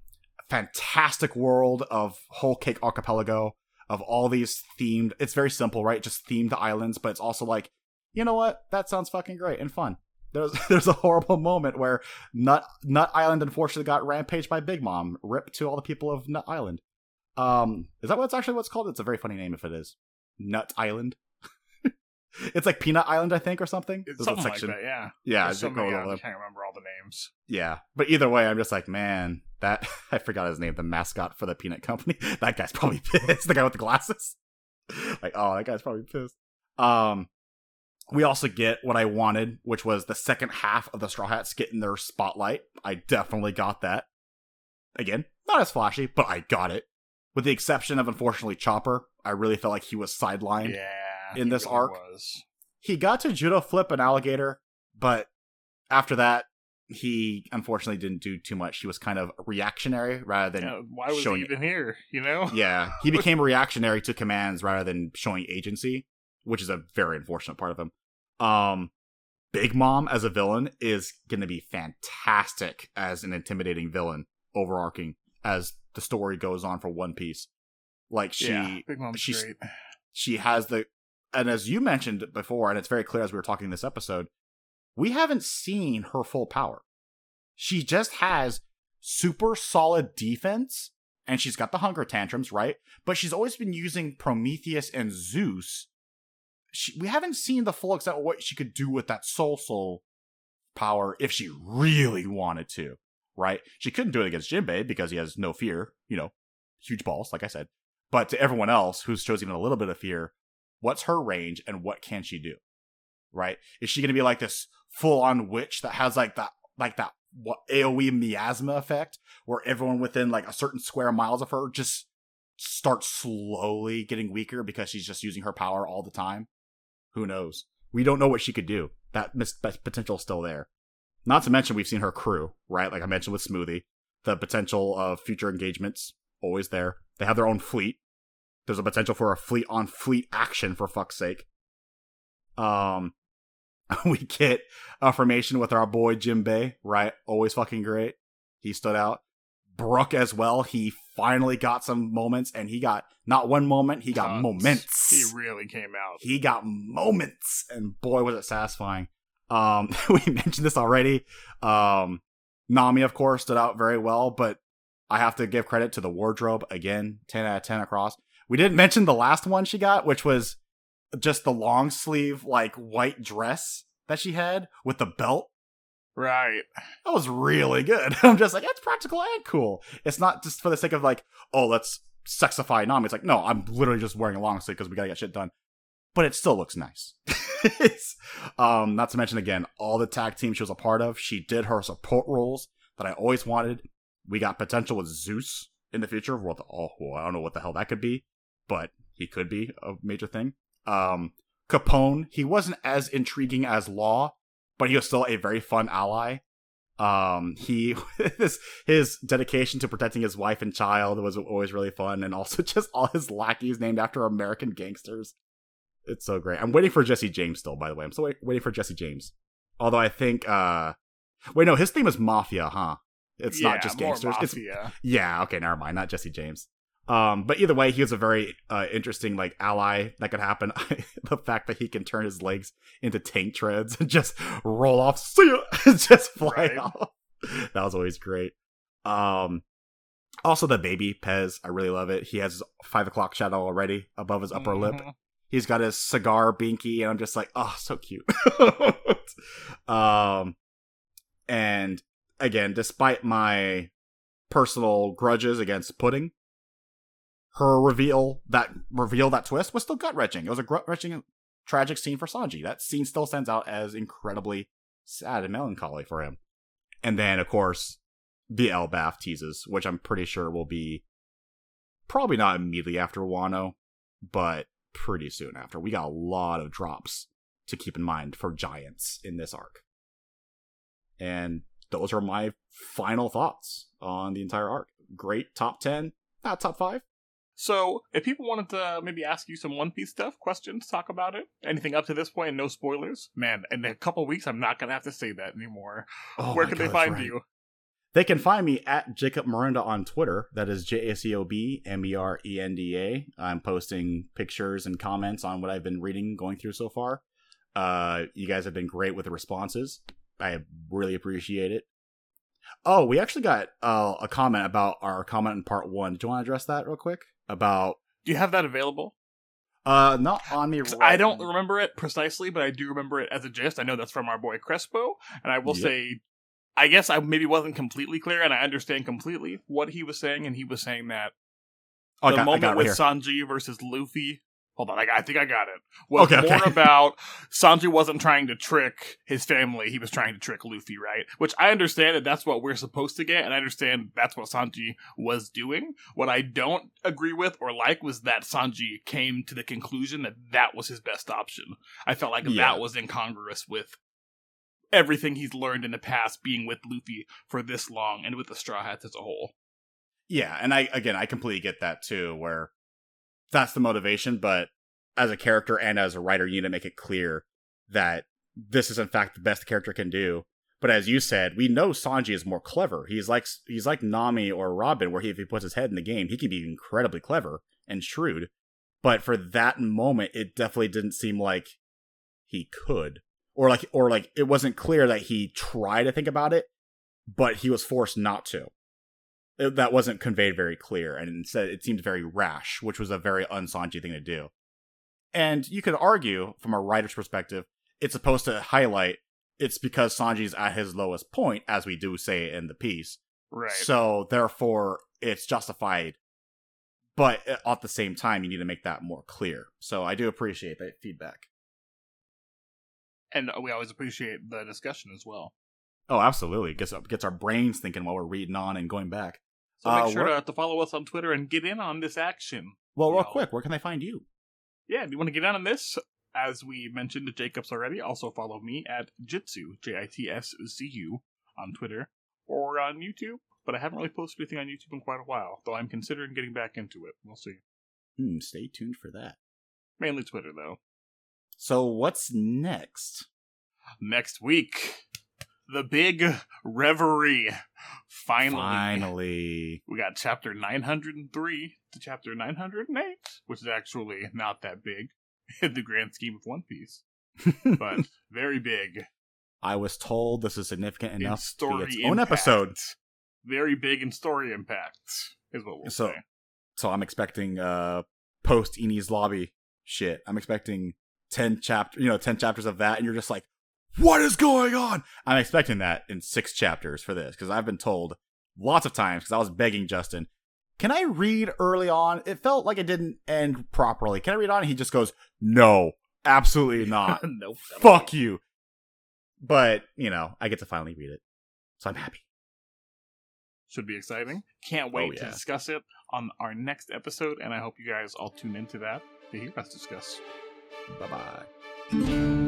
Fantastic world of Whole Cake Archipelago, of all these themed, it's very simple, right? Just themed islands, but it's also like, you know what? That sounds fucking great and fun. There's there's a horrible moment where Nut Nut Island unfortunately got rampaged by Big Mom. Rip to all the people of Nut Island. Um, is that what's actually what's called? It's a very funny name if it is. Nut Island. It's like Peanut Island, I think, or something. It's something like that, yeah. Yeah, I can't remember all the names. Yeah, but either way, I'm just like, man, that I forgot his name, the mascot for the peanut company. That guy's probably pissed. The guy with the glasses. Like, oh, that guy's probably pissed. Um, we also get what I wanted, which was the second half of the Straw Hats getting their spotlight. I definitely got that. Again, not as flashy, but I got it. With the exception of, unfortunately, Chopper. I really felt like he was sidelined. Yeah. In this really arc, was. He got to judo flip an alligator, but after that, he unfortunately didn't do too much. He was kind of reactionary rather than yeah, why was showing he even it. Here? You know, yeah, he became reactionary to commands rather than showing agency, which is a very unfortunate part of him. Um, Big Mom as a villain is going to be fantastic as an intimidating villain, overarching as the story goes on for One Piece. Like she, yeah, Big Mom's she's, great. She has the. And as you mentioned before, and it's very clear as we were talking this episode, we haven't seen her full power. She just has super solid defense, and she's got the hunger tantrums, right? But she's always been using Prometheus and Zeus. She, we haven't seen the full extent of what she could do with that soul soul power if she really wanted to, right? She couldn't do it against Jinbei because he has no fear, you know, huge balls, like I said. But to everyone else who's chosen a little bit of fear, what's her range and what can she do, right? Is she going to be like this full-on witch that has like that, like that what, AoE miasma effect where everyone within like a certain square miles of her just starts slowly getting weaker because she's just using her power all the time? Who knows? We don't know what she could do. That mis- potential is still there. Not to mention we've seen her crew, right? Like I mentioned with Smoothie, the potential of future engagements, always there. They have their own fleet. There's a potential for a fleet on fleet action, for fuck's sake. Um, we get a formation with our boy Jinbei, right? Always fucking great. He stood out. Brooke as well. He finally got some moments, and he got not one moment, he got Tons. moments. He really came out. He got moments, and boy, was it satisfying. Um, we mentioned this already. Um, Nami, of course, stood out very well, but I have to give credit to the wardrobe again. ten out of ten across. We didn't mention the last one she got, which was just the long sleeve, like, white dress that she had with the belt. Right. That was really good. I'm just like, that's practical and cool. It's not just for the sake of like, oh, let's sexify Nami. It's like, no, I'm literally just wearing a long sleeve because we gotta get shit done. But it still looks nice. It's, um, not to mention, again, all the tag team she was a part of. She did her support roles that I always wanted. We got potential with Zeus in the future. Well, the, oh, I don't know what the hell that could be, but he could be a major thing. Um, Capone, he wasn't as intriguing as Law, but he was still a very fun ally. Um, he his, his dedication to protecting his wife and child was always really fun, and also just all his lackeys named after American gangsters. It's so great. I'm waiting for Jesse James still, by the way. I'm still wait, waiting for Jesse James. Although I think... Uh, wait, no, his theme is Mafia, huh? It's yeah, not just gangsters. More mafia. It's, yeah, okay, never mind. Not Jesse James. Um, but either way, he was a very uh, interesting like ally that could happen. The fact that he can turn his legs into tank treads and just roll off, see ya, and just fly right. off. That was always great. Um, also, the baby, Pez, I really love it. He has his five o'clock shadow already above his upper mm-hmm. lip. He's got his cigar binky, and I'm just like, oh, so cute. um, and... Again, despite my personal grudges against Pudding, her reveal, that reveal, that twist was still gut-wrenching. It was a gut-wrenching, tragic scene for Sanji. That scene still stands out as incredibly sad and melancholy for him. And then, of course, the Elbaf teases, which I'm pretty sure will be probably not immediately after Wano, but pretty soon after. We got a lot of drops to keep in mind for giants in this arc. And those are my final thoughts on the entire arc. Great top ten, not top five. So, if people wanted to maybe ask you some One Piece stuff, questions, talk about it, anything up to this point, no spoilers, man, in a couple weeks, I'm not going to have to say that anymore. Oh Where can God, they find right. you? They can find me at Jacob Merenda on Twitter. That is J A C O B M E R E N D A. I'm posting pictures and comments on what I've been reading, going through so far. Uh, you guys have been great with the responses. I really appreciate it. Oh, we actually got uh, a comment about our comment in part one. Do you want to address that real quick? About do you have that available? Uh, not on me. Right I don't now. remember it precisely, but I do remember it as a gist. I know that's from our boy Crespo, and I will yep. say, I guess I maybe wasn't completely clear, and I understand completely what he was saying, and he was saying that oh, the got, moment right with here. Sanji versus Luffy. Hold on, I, I think I got it. Was okay, more okay. about Sanji wasn't trying to trick his family, he was trying to trick Luffy, right? Which I understand that that's what we're supposed to get, and I understand that's what Sanji was doing. What I don't agree with or like was that Sanji came to the conclusion that that was his best option. I felt like yeah. that was incongruous with everything he's learned in the past being with Luffy for this long and with the Straw Hats as a whole. Yeah, and I again, I completely get that too, where that's the motivation, but as a character and as a writer, you need to make it clear that this is, in fact, the best the character can do. But as you said, we know Sanji is more clever. He's like he's like Nami or Robin, where he, if he puts his head in the game, he can be incredibly clever and shrewd. But for that moment, it definitely didn't seem like he could. Or like, or like it wasn't clear that he tried to think about it, but he was forced not to. That wasn't conveyed very clear, and instead it seemed very rash, which was a very un-Sanji thing to do. And you could argue, from a writer's perspective, it's supposed to highlight it's because Sanji's at his lowest point, as we do say in the piece, Right. So therefore, it's justified. But at the same time, you need to make that more clear. So I do appreciate that feedback. And we always appreciate the discussion as well. Oh, absolutely. It gets, it gets our brains thinking while we're reading on and going back. So make uh, sure to, to follow us on Twitter and get in on this action. Well, real know. quick, where can they find you? Yeah, do you want to get in on this? As we mentioned to Jacobs already, also follow me at Jitsu, J I T S Z U, on Twitter or on YouTube. But I haven't really posted anything on YouTube in quite a while, though I'm considering getting back into it. We'll see. Hmm, stay tuned for that. Mainly Twitter, though. So what's next? Next week, the big reverie. Finally. Finally. We got chapter nine hundred three to chapter nine hundred eight, which is actually not that big in the grand scheme of One Piece, but very big. I was told this is significant enough to be its own episode. Very big in story impact is what we'll so, say. So I'm expecting uh, post Enies Lobby shit. I'm expecting ten chapter, you know, ten chapters of that, and you're just like, what is going on? I'm expecting that in six chapters for this because I've been told lots of times because I was begging Justin, can I read early on? It felt like it didn't end properly. Can I read on? And he just goes, no, absolutely not. no, fuck you. But you know, I get to finally read it, so I'm happy. Should be exciting. Can't wait oh, yeah. to discuss it on our next episode, and I hope you guys all tune into that to hear us discuss. Bye-bye.